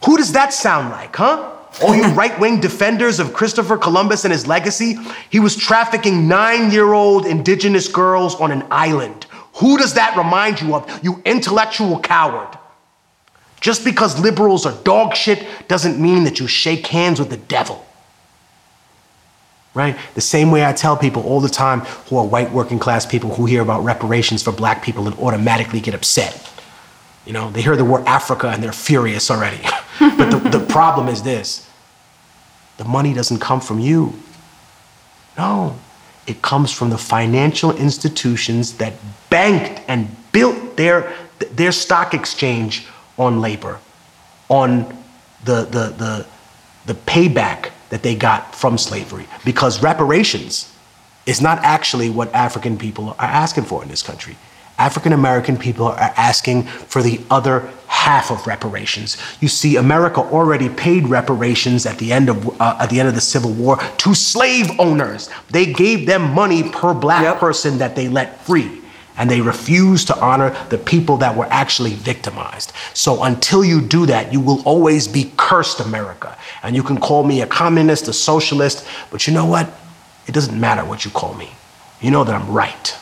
Who does that sound like, huh? All you right-wing defenders of Christopher Columbus and his legacy, he was trafficking nine-year-old indigenous girls on an island. Who does that remind you of, you intellectual coward? Just because liberals are dog shit doesn't mean that you shake hands with the devil. Right? The same way I tell people all the time who are white working class people who hear about reparations for black people and automatically get upset. You know, they hear the word Africa and they're furious already. But the, the problem is this. The money doesn't come from you. No, it comes from the financial institutions that banked and built their, their stock exchange on labor, on the, the, the, the payback that they got from slavery. Because reparations is not actually what African people are asking for in this country. African American people are asking for the other half of reparations. You see, America already paid reparations at the end of uh, at the end of the Civil War to slave owners. They gave them money per black yep. person that they let free, and they refused to honor the people that were actually victimized. So until you do that, you will always be cursed, America. And you can call me a communist, a socialist, but you know what? It doesn't matter what you call me. You know that I'm right,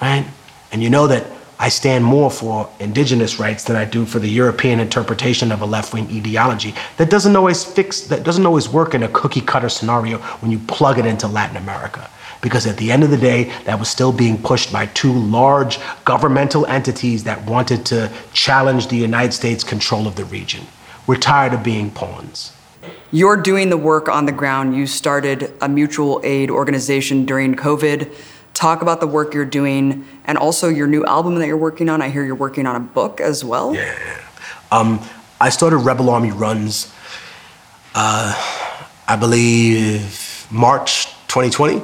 right? And you know that I stand more for indigenous rights than I do for the European interpretation of a left-wing ideology that doesn't always fix, that doesn't always work in a cookie-cutter scenario when you plug it into Latin America. Because at the end of the day, that was still being pushed by two large governmental entities that wanted to challenge the United States' control of the region. We're tired of being pawns. You're doing the work on the ground. You started a mutual aid organization during COVID. Talk about the work you're doing and also your new album that you're working on. I hear you're working on a book as well. Yeah. Um, I started Rebel Army Runs, uh, I believe, March twenty twenty.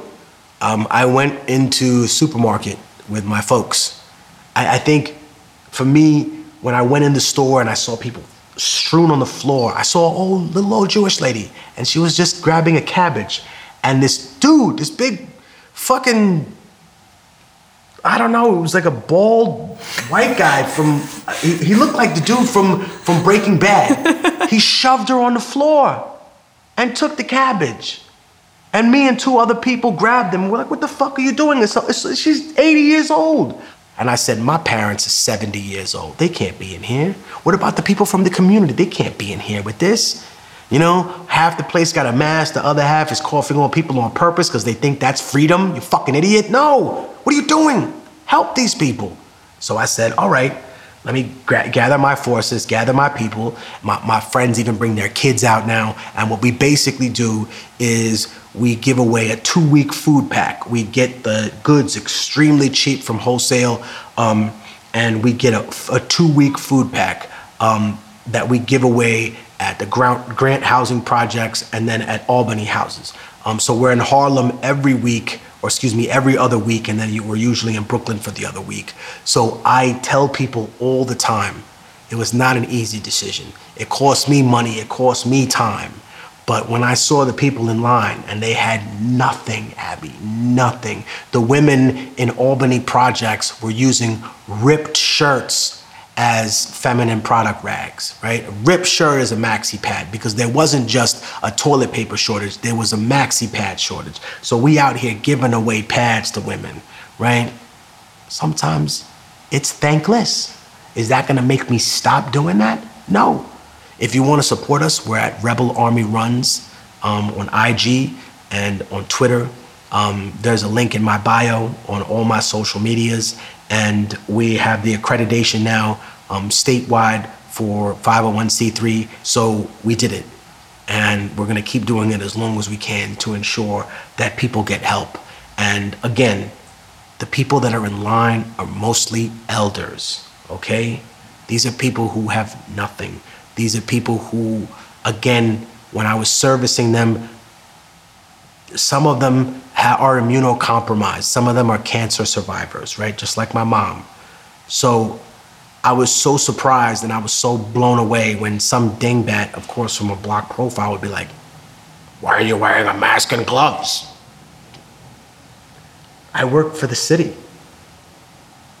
Um, I went into a supermarket with my folks. I, I think for me, when I went in the store and I saw people strewn on the floor, I saw a old, little old Jewish lady and she was just grabbing a cabbage. And this dude, this big fucking... I don't know, it was like a bald white guy from, he, he looked like the dude from, from Breaking Bad. He shoved her on the floor and took the cabbage. And me and two other people grabbed him. We're like, what the fuck are you doing? It's, it's, she's eighty years old. And I said, my parents are seventy years old. They can't be in here. What about the people from the community? They can't be in here with this. You know, half the place got a mask, the other half is coughing on people on purpose because they think that's freedom. You fucking idiot. No, what are you doing? Help these people. So I said, all right, let me gra- gather my forces, gather my people. My, my friends even bring their kids out now. And what we basically do is we give away a two week food pack. We get the goods extremely cheap from wholesale. Um, and we get a, a two week food pack um, that we give away at the Grant Housing Projects, and then at Albany Houses. Um, so we're in Harlem every week, or excuse me, every other week, and then you were usually in Brooklyn for the other week. So I tell people all the time, it was not an easy decision. It cost me money, it cost me time. But when I saw the people in line and they had nothing, Abby, nothing. The women in Albany Projects were using ripped shirts as feminine product rags, right? A ripped shirt is a maxi pad because there wasn't just a toilet paper shortage, there was a maxi pad shortage. So we out here giving away pads to women, right? Sometimes it's thankless. Is that gonna make me stop doing that? No. If you wanna support us, we're at Rebel Army Runs um, on I G and on Twitter. Um, there's a link in my bio on all my social medias. And we have the accreditation now um, statewide for five oh one c three. So we did it. And we're going to keep doing it as long as we can to ensure that people get help. And again, the people that are in line are mostly elders, okay? These are people who have nothing. These are people who, again, when I was servicing them, some of them are immunocompromised. Some of them are cancer survivors, right? Just like my mom. So I was so surprised and I was so blown away when some dingbat, of course, from a block profile would be like, why are you wearing a mask and gloves? I work for the city,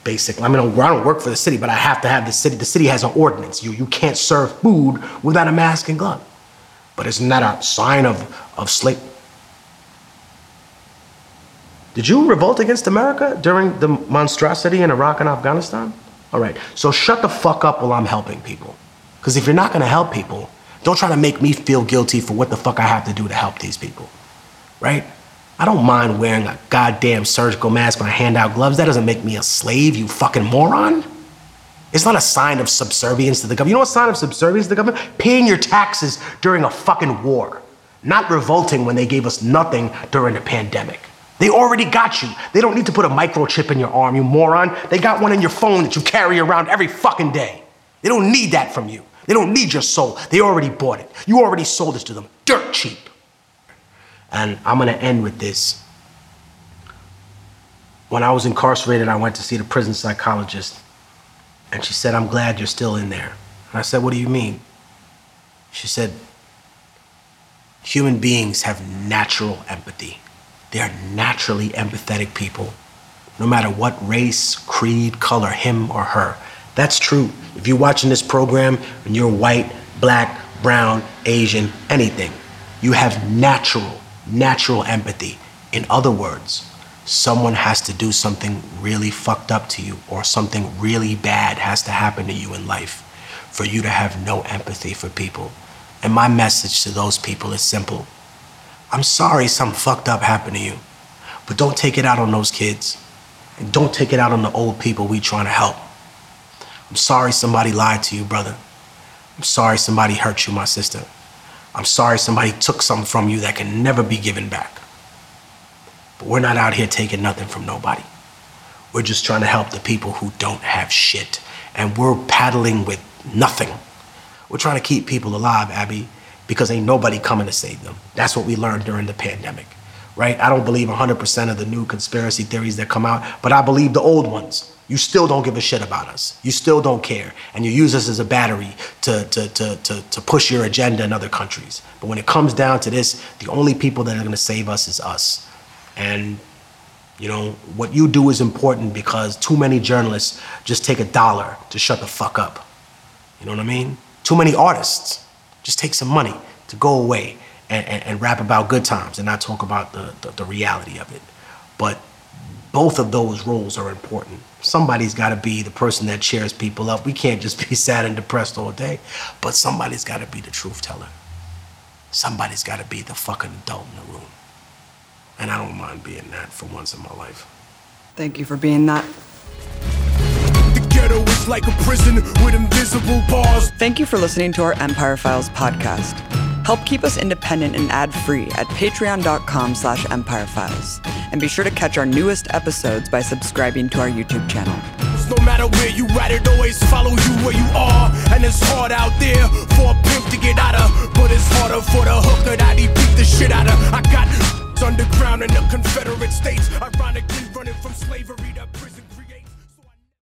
basically. I mean, I don't work for the city, but I have to have the city. The city has an ordinance. You, you can't serve food without a mask and glove. But isn't that a sign of, of slavery? Did you revolt against America during the monstrosity in Iraq and Afghanistan? All right, so shut the fuck up while I'm helping people. Because if you're not gonna help people, don't try to make me feel guilty for what the fuck I have to do to help these people, right? I don't mind wearing a goddamn surgical mask when I hand out gloves. That doesn't make me a slave, you fucking moron. It's not a sign of subservience to the government. You know what sign of subservience to the government? Paying your taxes during a fucking war. Not revolting when they gave us nothing during the pandemic. They already got you. They don't need to put a microchip in your arm, you moron. They got one in your phone that you carry around every fucking day. They don't need that from you. They don't need your soul. They already bought it. You already sold this to them, dirt cheap. And I'm gonna end with this. When I was incarcerated, I went to see the prison psychologist and she said, I'm glad you're still in there. And I said, what do you mean? She said, human beings have natural empathy. They are naturally empathetic people, no matter what race, creed, color, him or her. That's true. If you're watching this program and you're white, black, brown, Asian, anything, you have natural, natural empathy. In other words, someone has to do something really fucked up to you or something really bad has to happen to you in life for you to have no empathy for people. And my message to those people is simple. I'm sorry something fucked up happened to you, but don't take it out on those kids. And don't take it out on the old people we trying to help. I'm sorry somebody lied to you, brother. I'm sorry somebody hurt you, my sister. I'm sorry somebody took something from you that can never be given back. But we're not out here taking nothing from nobody. We're just trying to help the people who don't have shit. And we're paddling with nothing. We're trying to keep people alive, Abby, because ain't nobody coming to save them. That's what we learned during the pandemic, right? I don't believe one hundred percent of the new conspiracy theories that come out, but I believe the old ones. You still don't give a shit about us. You still don't care. And you use us as a battery to, to, to, to, to push your agenda in other countries. But when it comes down to this, the only people that are gonna save us is us. And you know, what you do is important because too many journalists just take a dollar to shut the fuck up. You know what I mean? Too many artists just take some money to go away and, and, and rap about good times and not talk about the, the, the reality of it. But both of those roles are important. Somebody's gotta be the person that cheers people up. We can't just be sad and depressed all day, but somebody's gotta be the truth teller. Somebody's gotta be the fucking adult in the room. And I don't mind being that for once in my life. Thank you for being that. It's like a prison with invisible bars. Thank you for listening to our Empire Files podcast. Help keep us independent and ad-free at patreon.com slash empirefiles. And be sure to catch our newest episodes by subscribing to our YouTube channel. No matter where you at, it always follow you where you are. And it's hard out there for a pimp to get out of. But it's harder for the hooker that he beat the shit out of. I got underground in the Confederate States. Ironically running from slavery to prison.